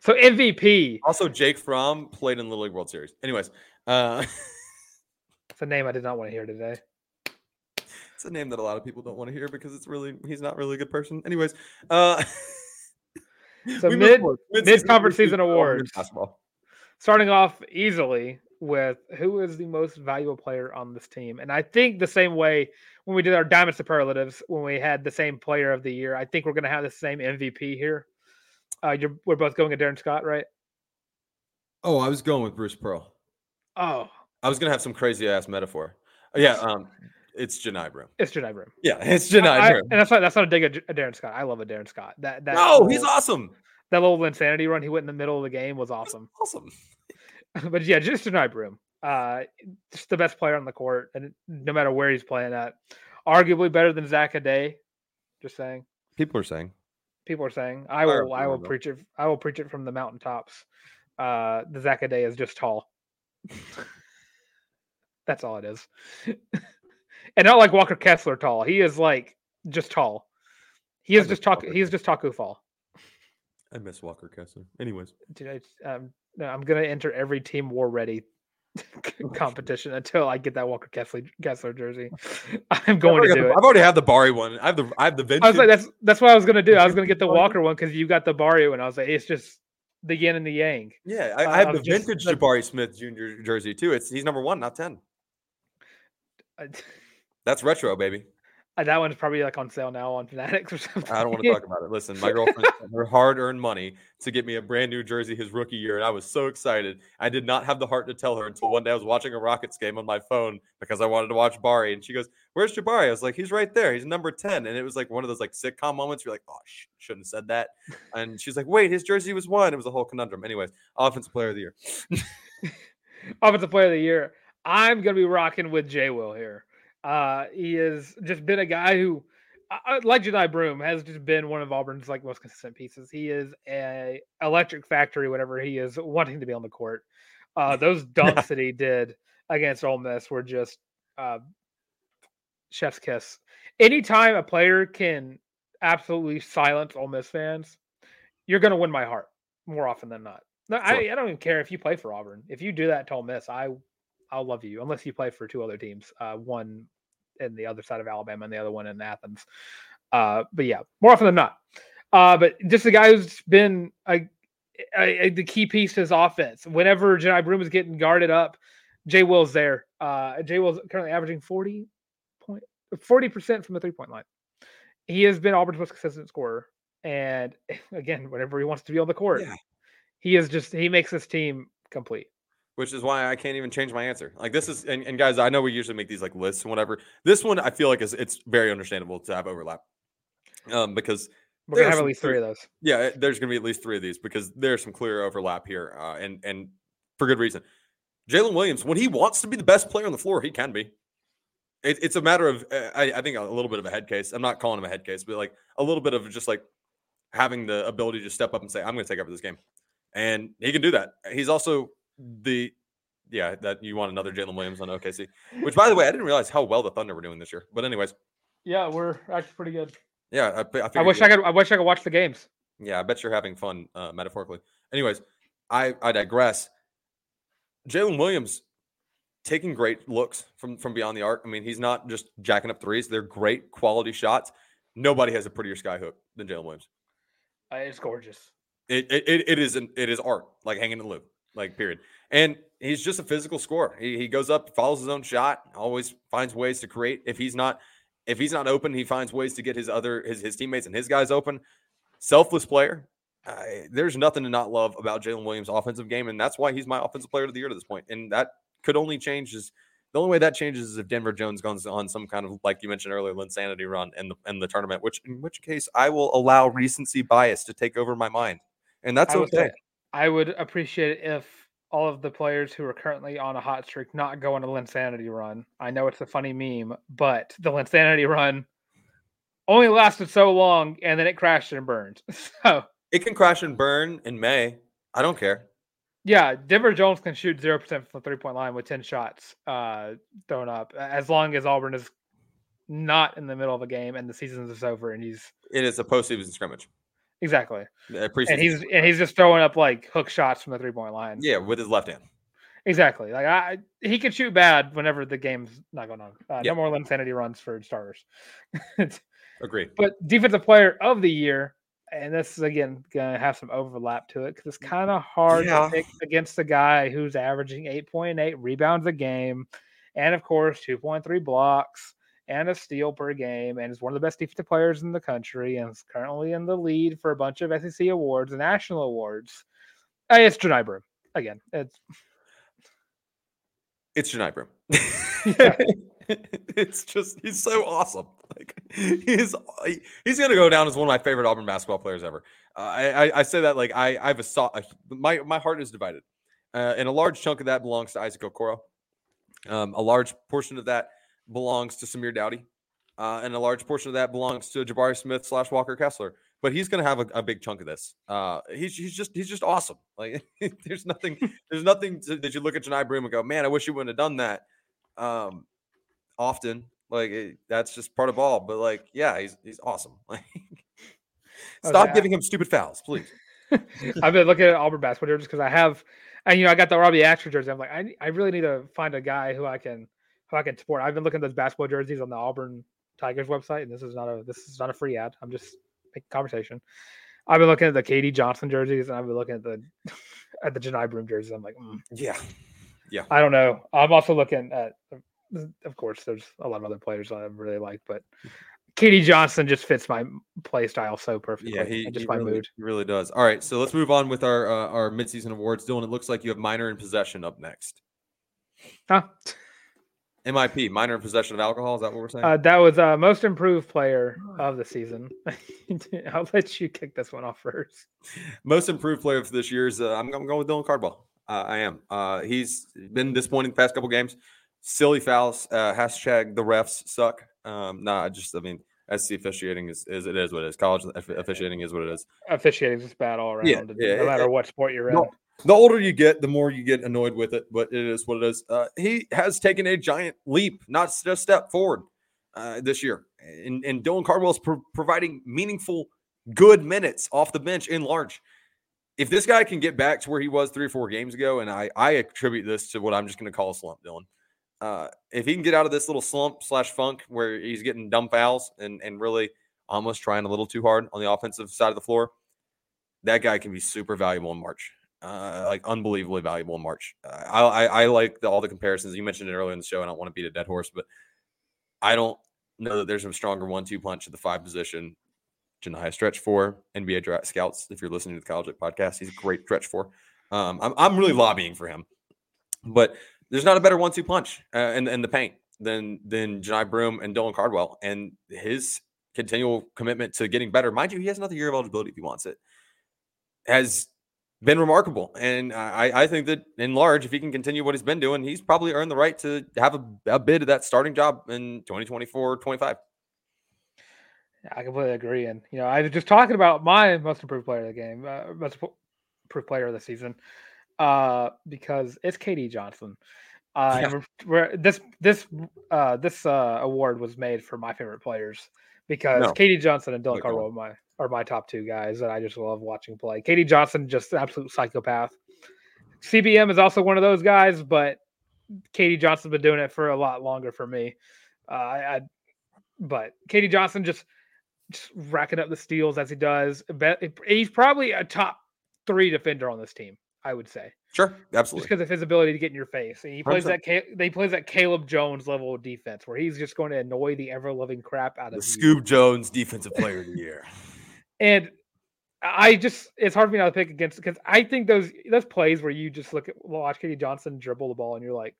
so M V P. Also, Jake Fromm played in Little League World Series. Anyways. Uh... It's a name I did not want to hear today. It's a name that a lot of people don't want to hear because it's really he's not really a good person. Anyways. Uh... So we mid mid conference season awards, starting off easily with who is the most valuable player on this team. And I think the same way when we did our diamond superlatives, when we had the same player of the year, I think we're going to have the same M V P here. Uh, you're, we're both going with Darren Scott, right? Oh, I was going with Bruce Pearl. Oh, I was going to have some crazy ass metaphor. Yeah. Um, It's Johni Broome. It's Johni Broome. Yeah, it's Johni Broome. And that's not, that's not a dig at Darren Scott. I love a Darren Scott. That, that No, little, he's awesome. That little insanity run he went in the middle of the game was awesome. Was awesome. But yeah, just Johni Broome. Uh, just the best player on the court, and no matter where he's playing at. Arguably better than Zach Aday. Just saying. People are saying. People are saying. I will I, I will know. preach it I will preach it from the mountaintops. Uh, the Zach Aday is just tall. That's all it is. And not like Walker Kessler tall. He is like just tall. He is just talk. He is just Taco Fall. I miss Walker Kessler. Anyways, dude, I, um, no, I'm gonna enter every team war ready competition until I get that Walker Kessler Kessler jersey. I'm going to do the, it. I've already had the Barry one. I have the I have the vintage. I was like, that's that's what I was gonna do. I was gonna get the Walker one because you got the Barry one. I was like, it's just the yin and the yang. Yeah, I, I have um, the vintage the, Jabari Smith Junior jersey too. It's he's number one, not ten. I, That's retro, baby. And that one's probably like on sale now on Fanatics or something. I don't want to talk about it. Listen, my girlfriend spent her hard-earned money to get me a brand new jersey his rookie year, and I was so excited. I did not have the heart to tell her until one day I was watching a Rockets game on my phone because I wanted to watch Barry, and she goes, "Where's Jabari?" I was like, "He's right there. He's number ten." And it was like one of those like sitcom moments. You're like, "Oh, sh- shouldn't have said that." And she's like, "Wait, his jersey was one." It was a whole conundrum. Anyways, offensive player of the year. Offensive player of the year. I'm gonna be rocking with J-Will here. Uh, he has just been a guy who, uh, like Johni Broome, has just been one of Auburn's like most consistent pieces. He is a electric factory whenever he is wanting to be on the court. Uh, those dunks that he did against Ole Miss were just uh, chef's kiss. Anytime a player can absolutely silence Ole Miss fans, you're going to win my heart more often than not. No, sure. I, I don't even care if you play for Auburn. If you do that to Ole Miss, I I'll love you, unless you play for two other teams, uh, one in the other side of Alabama and the other one in Athens. Uh, but yeah, more often than not. Uh, but just a guy who's been a, a, a, the key piece to his offense. Whenever Johni Broome is getting guarded up, J. Will's there. Uh, J. Will's currently averaging forty point, forty percent from the three-point line. He has been Auburn's most consistent scorer. And again, whenever he wants to be on the court, yeah. he is just he makes this team complete. Which is why I can't even change my answer. Like this is, and, and guys, I know we usually make these like lists and whatever. This one, I feel like is it's very understandable to have overlap, um, because we're gonna have some, at least three of those. Yeah, there's gonna be at least three of these because there's some clear overlap here, uh, and and for good reason. Jalen Williams, when he wants to be the best player on the floor, he can be. It, it's a matter of, uh, I, I think, a little bit of a head case. I'm not calling him a head case, but like a little bit of just like having the ability to step up and say, "I'm gonna take over this game," and he can do that. He's also The yeah, that you want another Jalen Williams on O K C, which by the way, I didn't realize how well the Thunder were doing this year. But anyways, yeah, we're actually pretty good. Yeah, I, I, I wish I could. I wish I could watch the games. Yeah, I bet you're having fun uh, metaphorically. Anyways, I, I digress. Jalen Williams taking great looks from from beyond the arc. I mean, he's not just jacking up threes; they're great quality shots. Nobody has a prettier skyhook than Jalen Williams. Uh, it's gorgeous. It it it is an, it is art, like hanging in the loop, like period. And he's just a physical scorer. He he goes up, follows his own shot, always finds ways to create. If he's not if he's not open, he finds ways to get his other his his teammates and his guys open. Selfless player. Uh, there's nothing to not love about Jalen Williams' offensive game, and that's why he's my offensive player of the year to this point. And that could only change is the only way that changes is if Denver Jones goes on some kind of, like you mentioned earlier, insanity run in the in the tournament, which in which case I will allow recency bias to take over my mind, and that's I okay. Would say, I would appreciate it if all of the players who are currently on a hot streak not go on a insanity run. I know it's a funny meme, but the insanity run only lasted so long, and then it crashed and burned. So. It can crash and burn in May. I don't care. Yeah, Denver Jones can shoot zero percent from the three-point line with ten shots uh, thrown up, as long as Auburn is not in the middle of a game and the season is over. And he's It is a postseason scrimmage. Exactly. Yeah, and he's scrimmage. and he's just throwing up, like, hook shots from the three-point line. Yeah, with his left hand. Exactly. Like I, he can shoot bad whenever the game's not going on. Uh, yep. No more insanity runs for starters. Agree. But defensive player of the year. And this is, again, going to have some overlap to it because it's kind of hard yeah. to pick against a guy who's averaging eight point eight rebounds a game and, of course, two point three blocks and a steal per game and is one of the best defensive players in the country and is currently in the lead for a bunch of S E C awards and national awards. Hey, it's Johni Broome. Again, it's... It's Johni Broome. Yeah. It's just he's so awesome. Like he's he's gonna go down as one of my favorite Auburn basketball players ever. Uh, I, I I say that like I I have a soft my my heart is divided, uh, and a large chunk of that belongs to Isaac Okoro. Um, a large portion of that belongs to Samir Dowdy, uh, and a large portion of that belongs to Jabari Smith slash Walker Kessler. But he's gonna have a, a big chunk of this. Uh, he's he's just he's just awesome. Like there's nothing there's nothing to, that you look at Johni Broome and go, man, I wish you wouldn't have done that. Um, Often, like it, that's just part of ball, but like, yeah, he's he's awesome. Like, stop okay. giving him stupid fouls, please. I've been looking at Auburn basketball just because I have, and you know, I got the Robbie Axford jersey. I'm like, I I really need to find a guy who I can who I can support. I've been looking at those basketball jerseys on the Auburn Tigers website, and this is not a this is not a free ad. I'm just making conversation. I've been looking at the K D Johnson jerseys, and I've been looking at the at the Johni Broome jerseys. I'm like, mm. yeah, yeah. I don't know. I'm also looking at. Of course, there's a lot of other players I really like, but K D Johnson just fits my play style so perfectly. Yeah, he, and just he my really, mood. He really does. All right, so let's move on with our uh, our midseason awards. Dylan, it looks like you have minor in possession up next. Huh? M I P, minor in possession of alcohol. Is that what we're saying? Uh, that was uh, most improved player of the season. I'll let you kick this one off first. Most improved player for this year's. Uh, I'm, I'm going with Dylan Cardwell. Uh, I am. Uh, he's been disappointing the past couple games. Silly fouls, uh, hashtag the refs suck. Um, nah, just, I mean, S E C officiating is, is it is what it is. College officiating is what it is. Officiating is bad all around, yeah, yeah, no matter yeah. what sport you're in. No, the older you get, the more you get annoyed with it, but it is what it is. Uh, he has taken a giant leap, not just a step forward uh, this year. And, and Dylan Cardwell's pro- providing meaningful, good minutes off the bench in large. If this guy can get back to where he was three or four games ago, and I, I attribute this to what I'm just going to call a slump, Dylan. Uh, if he can get out of this little slump slash funk where he's getting dumb fouls and, and really almost trying a little too hard on the offensive side of the floor, that guy can be super valuable in March, uh, like unbelievably valuable in March. Uh, I, I, I like the, all the comparisons. You mentioned it earlier in the show. I don't want to beat a dead horse, but I don't know that there's a stronger one two punch at the five position. Janiyah stretch for N B A draft scouts. If you're listening to the College League podcast, he's a great stretch for. Um, I'm, I'm really lobbying for him, but there's not a better one two punch uh, in, in the paint than than Johni Broome and Dylan Cardwell, and his continual commitment to getting better. Mind you, he has another year of eligibility if he wants it. Has been remarkable, and I, I think that in large, if he can continue what he's been doing, he's probably earned the right to have a, a bid at that starting job in twenty twenty-four twenty-five. I completely agree, and you know, I was just talking about my most improved player of the game, uh, most improved player of the season. Uh, because it's K D Johnson. Uh, yeah. we're, we're, this this uh, this uh, award was made for my favorite players because no. K D Johnson and Dylan Look Cardwell are my, are my top two guys that I just love watching play. K D Johnson, just an absolute psychopath. C B M is also one of those guys, but K D Johnson's been doing it for a lot longer for me. Uh, I, I but K D Johnson just just racking up the steals as he does. He's probably a top three defender on this team, I would say. Sure, absolutely. Just because of his ability to get in your face. And he plays one hundred percent that they plays that Caleb Jones level of defense where he's just going to annoy the ever-loving crap out of the Scoop Jones Defensive Player of the Year. And I just – it's hard for me not to pick against because I think those those plays where you just look at – watch K D Johnson dribble the ball and you're like,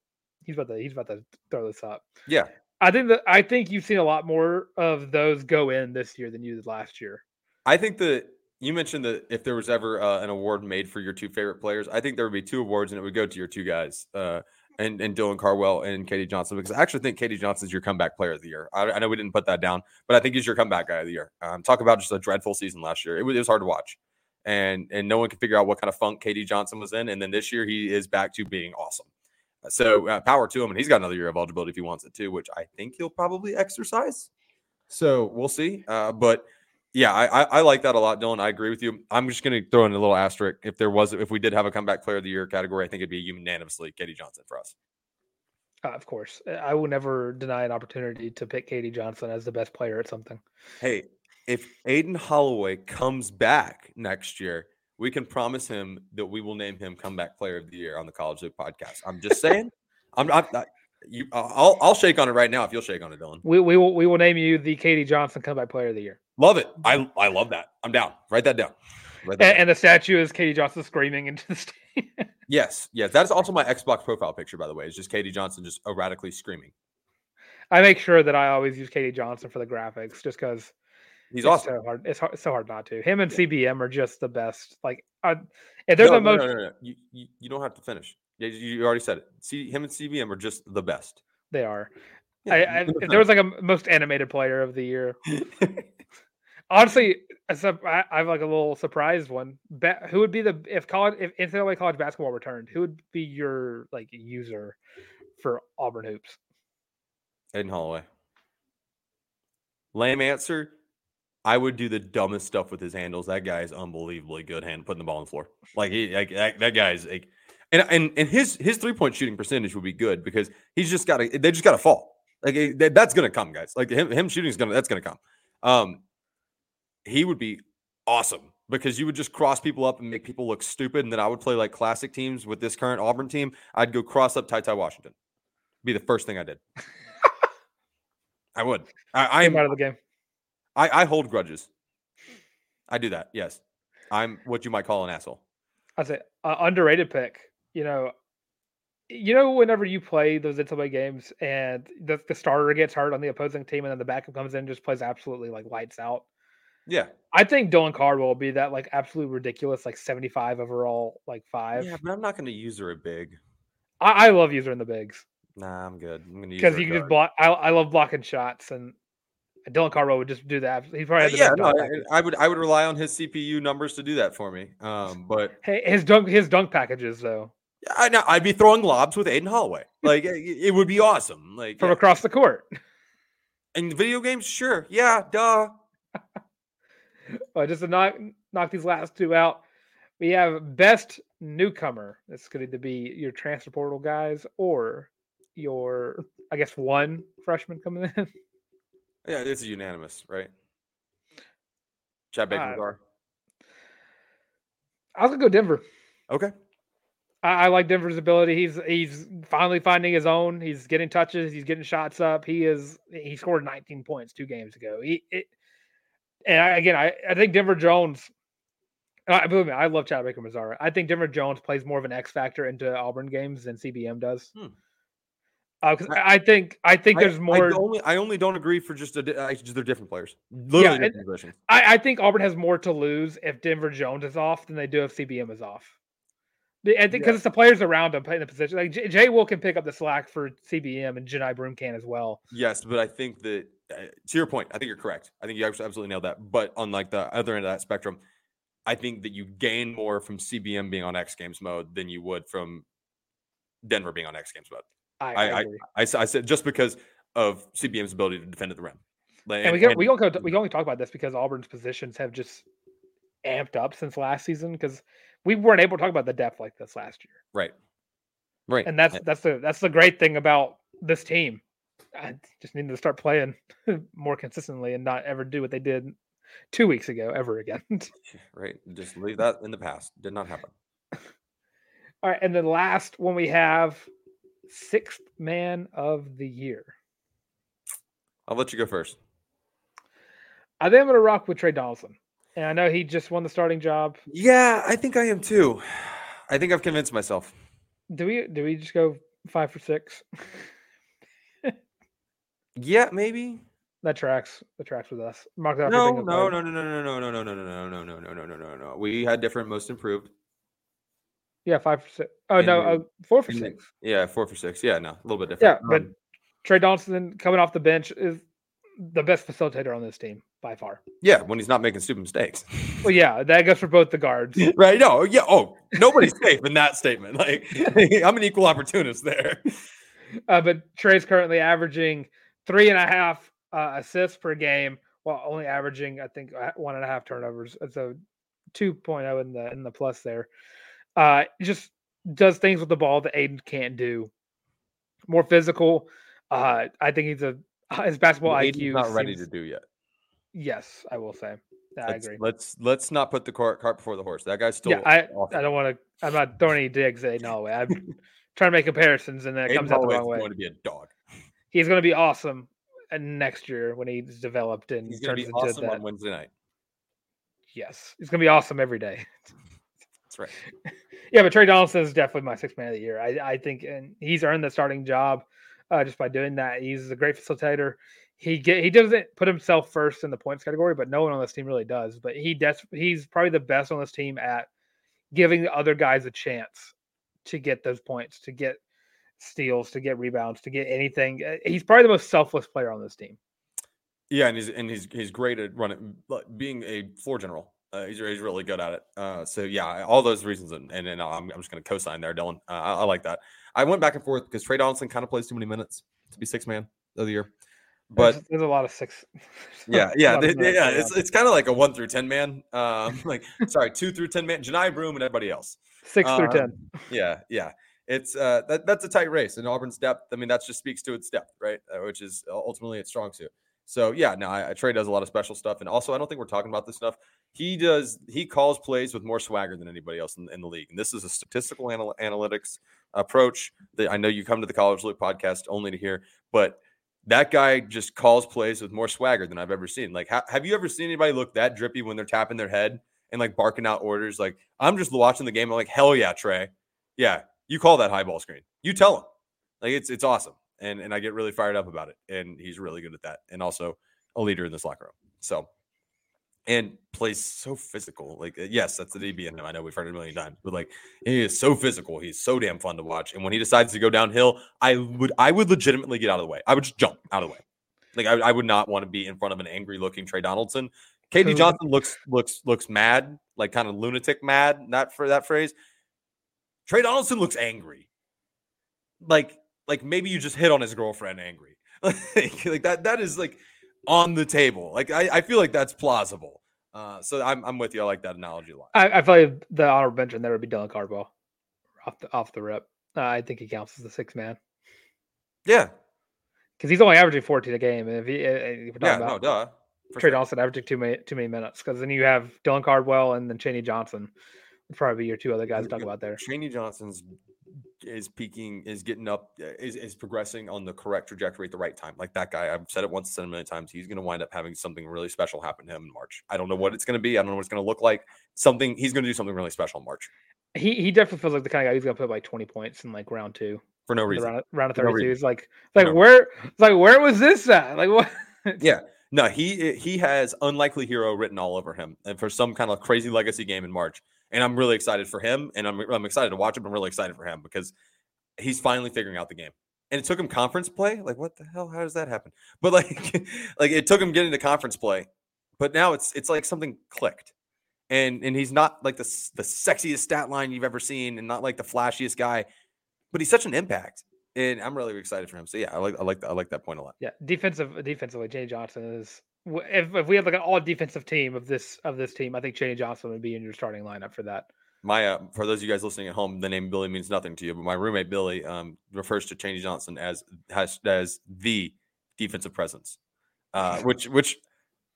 he's about to he's about to throw this up. Yeah. I think that I think you've seen a lot more of those go in this year than you did last year. I think the – You mentioned that if there was ever uh, an award made for your two favorite players, I think there would be two awards and it would go to your two guys uh, and, and Dylan Cardwell and K D Johnson, because I actually think K D Johnson's your comeback player of the year. I, I know we didn't put that down, but I think he's your comeback guy of the year. Um, talk about just a dreadful season last year. It was, it was hard to watch and, and no one could figure out what kind of funk K D Johnson was in. And then this year he is back to being awesome. So uh, power to him. And he's got another year of eligibility if he wants it too, which I think he'll probably exercise. So we'll see. Uh, but Yeah, I, I like that a lot, Dylan. I agree with you. I'm just going to throw in a little asterisk. If there was, if we did have a comeback player of the year category, I think it'd be unanimously K D Johnson for us. Uh, of course. I will never deny an opportunity to pick K D Johnson as the best player at something. Hey, if Aden Holloway comes back next year, we can promise him that we will name him comeback player of the year on the College Loop podcast. I'm just saying. I'm not. I, you, I'll I'll shake on it right now if you'll shake on it, Dylan. We we will we will name you the K D Johnson comeback player of the year. Love it. I I love that. I'm down. Write that down. Write that and, down. And the statue is K D Johnson screaming into the stage. Yes, yes. That's also my Xbox profile picture, by the way. It's just K D Johnson just erratically screaming. I make sure that I always use K D Johnson for the graphics, just because he's awesome. So hard. It's hard. It's so hard not to. Him and C B M are just the best. Like, I, if there's no, the no, most. No, no, no. You, you you don't have to finish. You already said it. See, him and C B M are just the best. They are. Yeah, I, I, if there was like a most animated player of the year. Honestly, I have like a little surprised one. Who would be the if college if N C double A college basketball returned? Who would be your like user for Auburn hoops? Aden Holloway. Lame answer. I would do the dumbest stuff with his handles. That guy is unbelievably good hand putting the ball on the floor. Like he like that, that guy is like. And and and his his three point shooting percentage would be good because he's just got to they just got to fall like it, that's gonna come guys like him him shooting is gonna that's gonna come. Um, he would be awesome because you would just cross people up and make people look stupid, and then I would play like classic teams with this current Auburn team. I'd go cross up Ty Ty Washington, be the first thing I did. I would. I, I am out of the game. I, I hold grudges. I do that. Yes, I'm what you might call an asshole. I'd say uh, underrated pick. You know, you know, whenever you play those N C double A games and the, the starter gets hurt on the opposing team and then the backup comes in and just plays absolutely like lights out. Yeah. I think Dylan Cardwell will be that like absolute ridiculous, like seventy-five overall, like five. Yeah, but I'm not going to use her a big. I, I love using in the bigs. Nah, I'm good. I'm going to use Because you can guard. Just block. I, I love blocking shots and. Dylan Cardwell would just do that. He probably has uh, yeah, no, I, I would. I would rely on his C P U numbers to do that for me. Um, but hey, his dunk, his dunk packages though. I know I'd be throwing lobs with Aden Holloway. Like it, it would be awesome. Like from yeah. across the court. And video games, sure, yeah, duh. Well, just to knock knock these last two out, we have best newcomer. That's going to be your transfer portal guys or your, I guess, one freshman coming in. Yeah, it's unanimous, right? Chad Baker-Mazzara. Uh, I was gonna go Denver. Okay. I, I like Denver's ability. He's he's finally finding his own. He's getting touches. He's getting shots up. He is. He scored nineteen points two games ago. He it, and I, again, I, I think Denver Jones. I believe me, I love Chad Baker-Mazzara. I think Denver Jones plays more of an X factor into Auburn games than C B M does. Hmm. Uh, I, I think I think there's more. I, I, only, I only don't agree for just, a, I, just they're different players. Literally yeah, different positions. I, I think Auburn has more to lose if Denver Jones is off than they do if C B M is off. I think because yeah. it's the players around him playing the position. Like J- J-Will can pick up the slack for C B M, and Johni Broome can as well. Yes, but I think that uh, to your point, I think you're correct. I think you absolutely nailed that. But on like the other end of that spectrum, I think that you gain more from C B M being on X Games mode than you would from Denver being on X Games mode. I I, I, I I said just because of C B M's ability to defend at the rim. Like, and we can, we only we only talk about this because Auburn's positions have just amped up since last season because we weren't able to talk about the depth like this last year. Right, right. And that's yeah. that's the that's the great thing about this team. I just need to start playing more consistently and not ever do what they did two weeks ago ever again. Right. Just leave that in the past. Did not happen. All right. And the last one we have, sixth man of the year. I'll let you go first. I think I'm going to rock with Tray Donaldson. And I know he just won the starting job. Yeah, I think I am too. I think I've convinced myself. Do we do we just go five for six? Yeah, maybe. That tracks. That tracks with us. Mark that. No, no, no, no, no, no, no, no, no, no, no, no, no, no, no, no, no, no. We had different most improved. Yeah, five for six. Oh and, no, uh, four for and, six. Yeah, four for six. Yeah, no, a little bit different. Yeah, but um, Tray Donaldson coming off the bench is the best facilitator on this team by far. Yeah, when he's not making stupid mistakes. Well, yeah, that goes for both the guards. Right? No, yeah. Oh, nobody's safe in that statement. Like, I'm an equal opportunist there. Uh, but Trey's currently averaging three and a half uh, assists per game, while only averaging, I think, one and a half turnovers. So, two point oh in the in the plus there. Uh, just does things with the ball that Aden can't do. More physical. Uh, I think he's a his basketball well, I Q. He's not seems, ready to do yet. Yes, I will say. I let's, agree. Let's let's not put the cart, cart before the horse. That guy's still. Yeah, I, I don't want to. I'm not throwing any digs at Aden Holloway. I'm trying to make comparisons, and then it Aden comes Holloway's out the wrong way. Going to be a dog. He's going to be awesome next year when he's developed and he's going to be awesome that. on Wednesday night. Yes, he's going to be awesome every day. That's right. Yeah, but Tray Donaldson is definitely my sixth man of the year. I, I think, and he's earned the starting job uh, just by doing that. He's a great facilitator. He get, he doesn't put himself first in the points category, but no one on this team really does. But he des- he's probably the best on this team at giving the other guys a chance to get those points, to get steals, to get rebounds, to get anything. He's probably the most selfless player on this team. Yeah, and he's and he's he's great at running, being a floor general. Uh, he's he's really good at it. Uh, so yeah, all those reasons, and and, and I'm I'm just gonna co-sign there, Dylan. Uh, I, I like that. I went back and forth because Tray Donaldson kind of plays too many minutes to be sixth man of the year. But there's, there's a lot of six. Yeah, yeah, they, they, yeah. It's it's kind of like a one through ten man. Um, like sorry, two through ten man. Johni Broome and everybody else. Six um, through ten. Yeah, yeah. It's uh that, that's a tight race, and Auburn's depth. I mean, that just speaks to its depth, right? Uh, which is ultimately its strong suit. So yeah, no, I, I, Tray does a lot of special stuff, and also I don't think we're talking about this stuff. He does. He calls plays with more swagger than anybody else in, in the league, and this is a statistical anal- analytics approach that I know you come to the College Loop podcast only to hear, but that guy just calls plays with more swagger than I've ever seen. Like, ha- have you ever seen anybody look that drippy when they're tapping their head and like barking out orders? Like, I'm just watching the game. I'm like, hell yeah, Tray. Yeah, you call that high ball screen. You tell him. Like, it's it's awesome. And and I get really fired up about it. And he's really good at that. And also a leader in this locker room. So, and plays so physical. Like, yes, that's the D B in him. I know we've heard it a million times, but like, he is so physical. He's so damn fun to watch. And when he decides to go downhill, I would, I would legitimately get out of the way. I would just jump out of the way. Like, I, I would not want to be in front of an angry looking Tray Donaldson. K D Johnson looks, looks, looks mad, like kind of lunatic mad. Not for that phrase. Tray Donaldson looks angry. Like, like maybe you just hit on his girlfriend angry. like, like that, that is like, on the table. Like, I, I feel like that's plausible. Uh, so I'm I'm with you. I like that analogy a lot. I, I feel like the honorable mention there would be Dylan Cardwell off the, off the rip. Uh, I think he counts as the sixth man. Yeah. Because he's only averaging fourteen a game. And if he, if we're talking yeah, about no, duh. For Tray sure. Donaldson averaging too many, too many minutes. Because then you have Dylan Cardwell and then Chaney Johnson. It'd probably be your two other guys to talk about there. Chaney Johnson's is peaking, is getting up, is, is progressing on the correct trajectory at the right time. Like that guy, I've said it once, said it a million times. He's going to wind up having something really special happen to him in March. I don't know what it's going to be. I don't know what it's going to look like. Something he's going to do something really special in March. He he definitely feels like the kind of guy who's going to put up like twenty points in like round two for no reason. Round, round of thirty-two. It's no like like no where it's like where was this at? Like what? Yeah. No, he he has unlikely hero written all over him, and for some kind of crazy legacy game in March. And I'm really excited for him, and I'm I'm excited to watch him. I'm really excited for him because he's finally figuring out the game. And it took him conference play. Like, what the hell? How does that happen? But like, like it took him getting to conference play. But now it's it's like something clicked, and and he's not like the the sexiest stat line you've ever seen, and not like the flashiest guy, but he's such an impact. And I'm really excited for him. So yeah, I like I like the, I like that point a lot. Yeah, defensive defensively, Chaney Johnson is. If, if we have like an all defensive team of this of this team, I think Chaney Johnson would be in your starting lineup for that. My uh, for those of you guys listening at home, the name Billy means nothing to you, but my roommate Billy um, refers to Chaney Johnson as has, as the defensive presence, uh, which which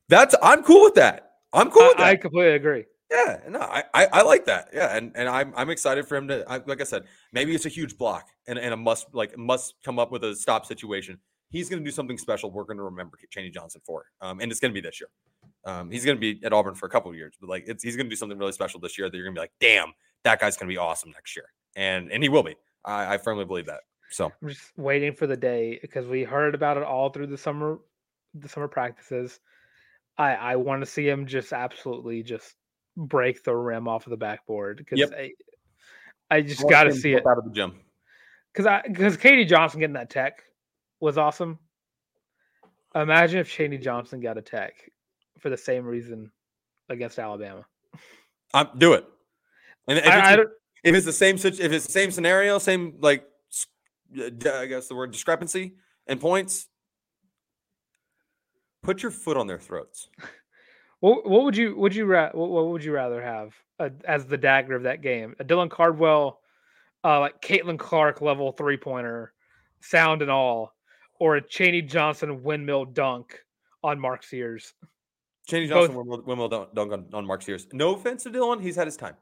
that's I'm cool with that. I'm cool with that. I, I completely agree. Yeah, no, I, I, I like that. Yeah, and, and I'm I'm excited for him to. I, like I said, maybe it's a huge block and, and a must like must come up with a stop situation. He's going to do something special. We're going to remember Chaney Johnson for it, um, and it's going to be this year. Um, he's going to be at Auburn for a couple of years, but like it's, he's going to do something really special this year that you're going to be like, damn, that guy's going to be awesome next year, and and he will be. I, I firmly believe that. So I'm just waiting for the day because we heard about it all through the summer, the summer practices. I I want to see him just absolutely just break the rim off of the backboard because yep. I, I just I got to see it out of the gym because I because K D Johnson getting that tech was awesome. Imagine if Chaney Johnson got a tech for the same reason against Alabama. Um, do it. And if, I, it's, I don't, if it's the same, if it's the same scenario, same like. I guess the word discrepancy and points. Put your foot on their throats. What, what would you would you ra- what, what would you rather have uh, as the dagger of that game? A Dylan Cardwell, uh, like Caitlin Clark level three pointer, sound and all, or a Chaney Johnson windmill dunk on Mark Sears. Chaney Johnson Both. windmill dunk, dunk on, on Mark Sears. No offense to Dylan, he's had his time.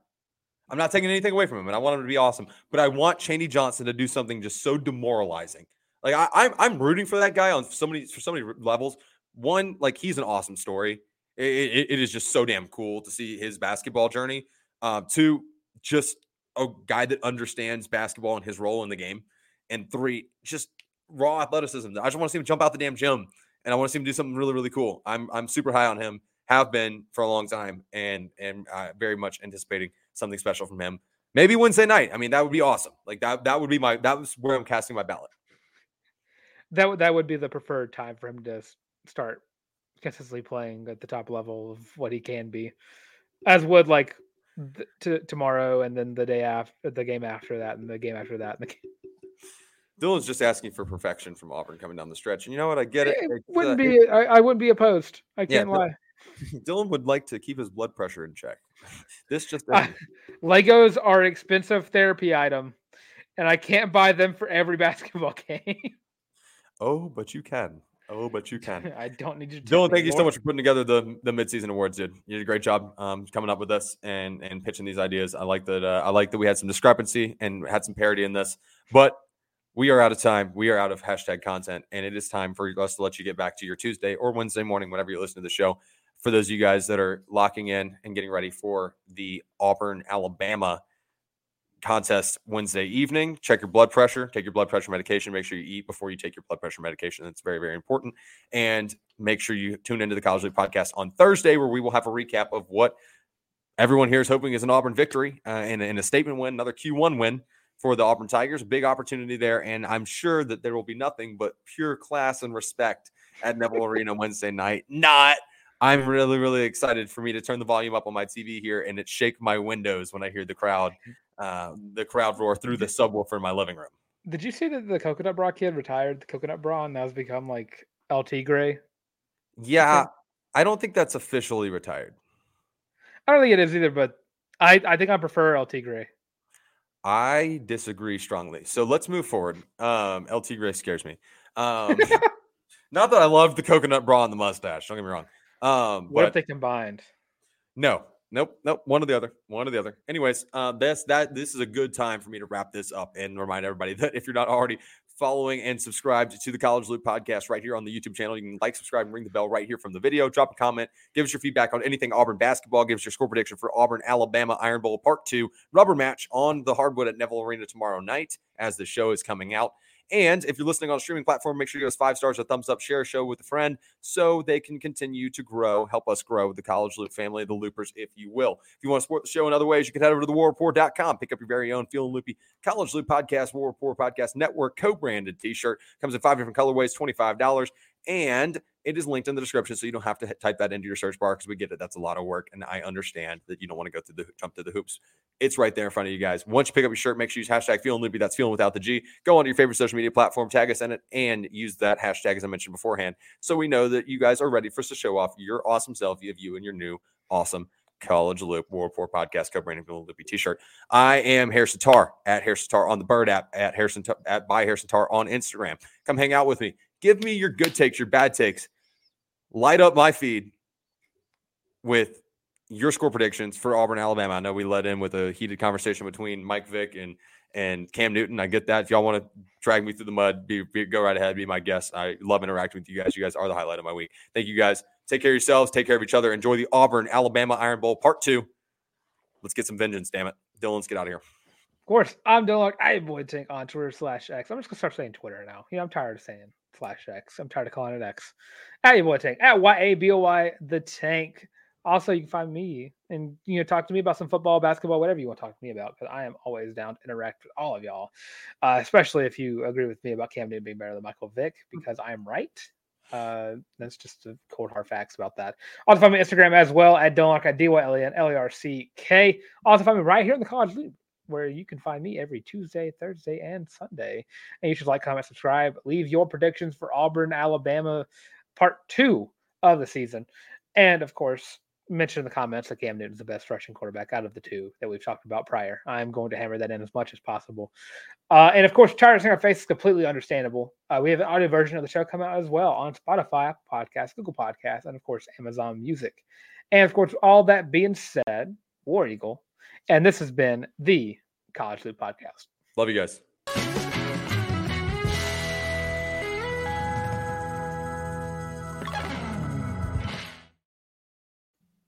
I'm not taking anything away from him, and I want him to be awesome. But I want Chaney Johnson to do something just so demoralizing. Like I, I'm, I'm rooting for that guy on so many for so many levels. One, like he's an awesome story. It, it, it is just so damn cool to see his basketball journey. Uh, two, just a guy that understands basketball and his role in the game. And three, just raw athleticism. I just want to see him jump out the damn gym, and I want to see him do something really, really cool. I'm, I'm super high on him. Have been for a long time, and and uh, very much anticipating something special from him. Maybe Wednesday night. I mean, that would be awesome. Like that that would be my that was where I'm casting my ballot. That would that would be the preferred time for him to start consistently playing at the top level of what he can be, as would like th- to tomorrow and then the day after, the game after that, and the game after that. And the game. Dylan's just asking for perfection from Auburn coming down the stretch, and you know what? I get it. It it's, wouldn't uh, be. I, I wouldn't be opposed. I can't yeah, lie. But- Dylan would like to keep his blood pressure in check. This just uh, Legos are an expensive therapy item, and I can't buy them for every basketball game. Oh, but you can. Oh, but you can. I don't need you to. Dylan, thank you so much for putting together the the midseason awards, dude. You did a great job um, coming up with this and and pitching these ideas. I like that. Uh, I like that we had some discrepancy and had some parity in this, but. We are out of time. We are out of hashtag content, and it is time for us to let you get back to your Tuesday or Wednesday morning, whenever you listen to the show. For those of you guys that are locking in and getting ready for the Auburn, Alabama contest Wednesday evening, check your blood pressure, take your blood pressure medication, make sure you eat before you take your blood pressure medication. That's very, very important. And make sure you tune into the College League podcast on Thursday, where we will have a recap of what everyone here is hoping is an Auburn victory uh, and, and a statement win, another Q one win. For the Auburn Tigers, a big opportunity there, and I'm sure that there will be nothing but pure class and respect at Neville Arena Wednesday night. Not, I'm really, really excited for me to turn the volume up on my T V here, and it shake my windows when I hear the crowd, uh, the crowd roar through the subwoofer in my living room. Did you see that the Coconut Bra kid retired the Coconut Bra and now has become like L T Gray? Yeah, I don't think that's officially retired. I don't think it is either, but I, I think I prefer L T Gray. I disagree strongly. So let's move forward. Um, L T Gray scares me. Um, not that I love the coconut bra and the mustache. Don't get me wrong. Um, what but, if they combined? No, nope, nope. One or the other. One or the other. Anyways, uh, this that this is a good time for me to wrap this up and remind everybody that if you're not already following and subscribed to the College Loop podcast right here on the YouTube channel, you can like, subscribe, and ring the bell right here from the video. Drop a comment. Give us your feedback on anything Auburn basketball. Give us your score prediction for Auburn, Alabama, Iron Bowl Part two rubber match on the hardwood at Neville Arena tomorrow night as the show is coming out. And if you're listening on a streaming platform, make sure you give us five stars, a thumbs up, share a show with a friend so they can continue to grow, help us grow the College Loop family, the Loopers, if you will. If you want to support the show in other ways, you can head over to the war report dot com, pick up your very own Feeling Loopy College Loop Podcast, War Report Podcast Network co-branded t-shirt. Comes in five different colorways, twenty-five dollars, and it is linked in the description, so you don't have to type that into your search bar because we get it. That's a lot of work, and I understand that you don't want to go through the jump through the hoops. It's right there in front of you guys. Once you pick up your shirt, make sure you use hashtag Feeling Loopy. That's Feeling without the G. Go on to your favorite social media platform, tag us in it, and use that hashtag as I mentioned beforehand, so we know that you guys are ready for us to show off your awesome self of you and your new awesome College Loop War Report Podcast co-branded Feeling Loopy t-shirt. I am Harrison Tarr at Harrison Tarr on the Bird app, at Harrison Tarr, at by Harrison Tarr on Instagram. Come hang out with me. Give me your good takes, your bad takes. Light up my feed with your score predictions for Auburn, Alabama. I know we led in with a heated conversation between Mike Vick and and Cam Newton. I get that. If y'all want to drag me through the mud, be, be, go right ahead. Be my guest. I love interacting with you guys. You guys are the highlight of my week. Thank you guys. Take care of yourselves. Take care of each other. Enjoy the Auburn, Alabama Iron Bowl Part two. Let's get some vengeance, damn it. Dylan, let's get out of here. Of course, I'm Dylan. I avoid saying on Twitter slash X. I'm just going to start saying Twitter now. You know, I'm tired of saying slash X. I'm tired of calling it X. At your boy Tank. At Y A B O Y, the Tank. Also, you can find me and, you know, talk to me about some football, basketball, whatever you want to talk to me about, because I am always down to interact with all of y'all, uh, especially if you agree with me about Cam Newton being better than Michael Vick, because I am right. Uh, that's just a cold hard facts about that. Also find me on Instagram as well at Dylan at D Y L E N L E R C K. Also find me right here in the College League, where you can find me every Tuesday, Thursday, and Sunday. And you should like, comment, subscribe, leave your predictions for Auburn, Alabama, part two of the season. And of course, mention in the comments that Cam Newton's the best rushing quarterback out of the two that we've talked about prior. I'm going to hammer that in as much as possible. Uh, and of course, tiredness in our face is completely understandable. Uh, we have an audio version of the show come out as well on Spotify, Podcasts, Google Podcasts, and of course, Amazon Music. And of course, all that being said, War Eagle. And this has been the College Loop Podcast. Love you guys.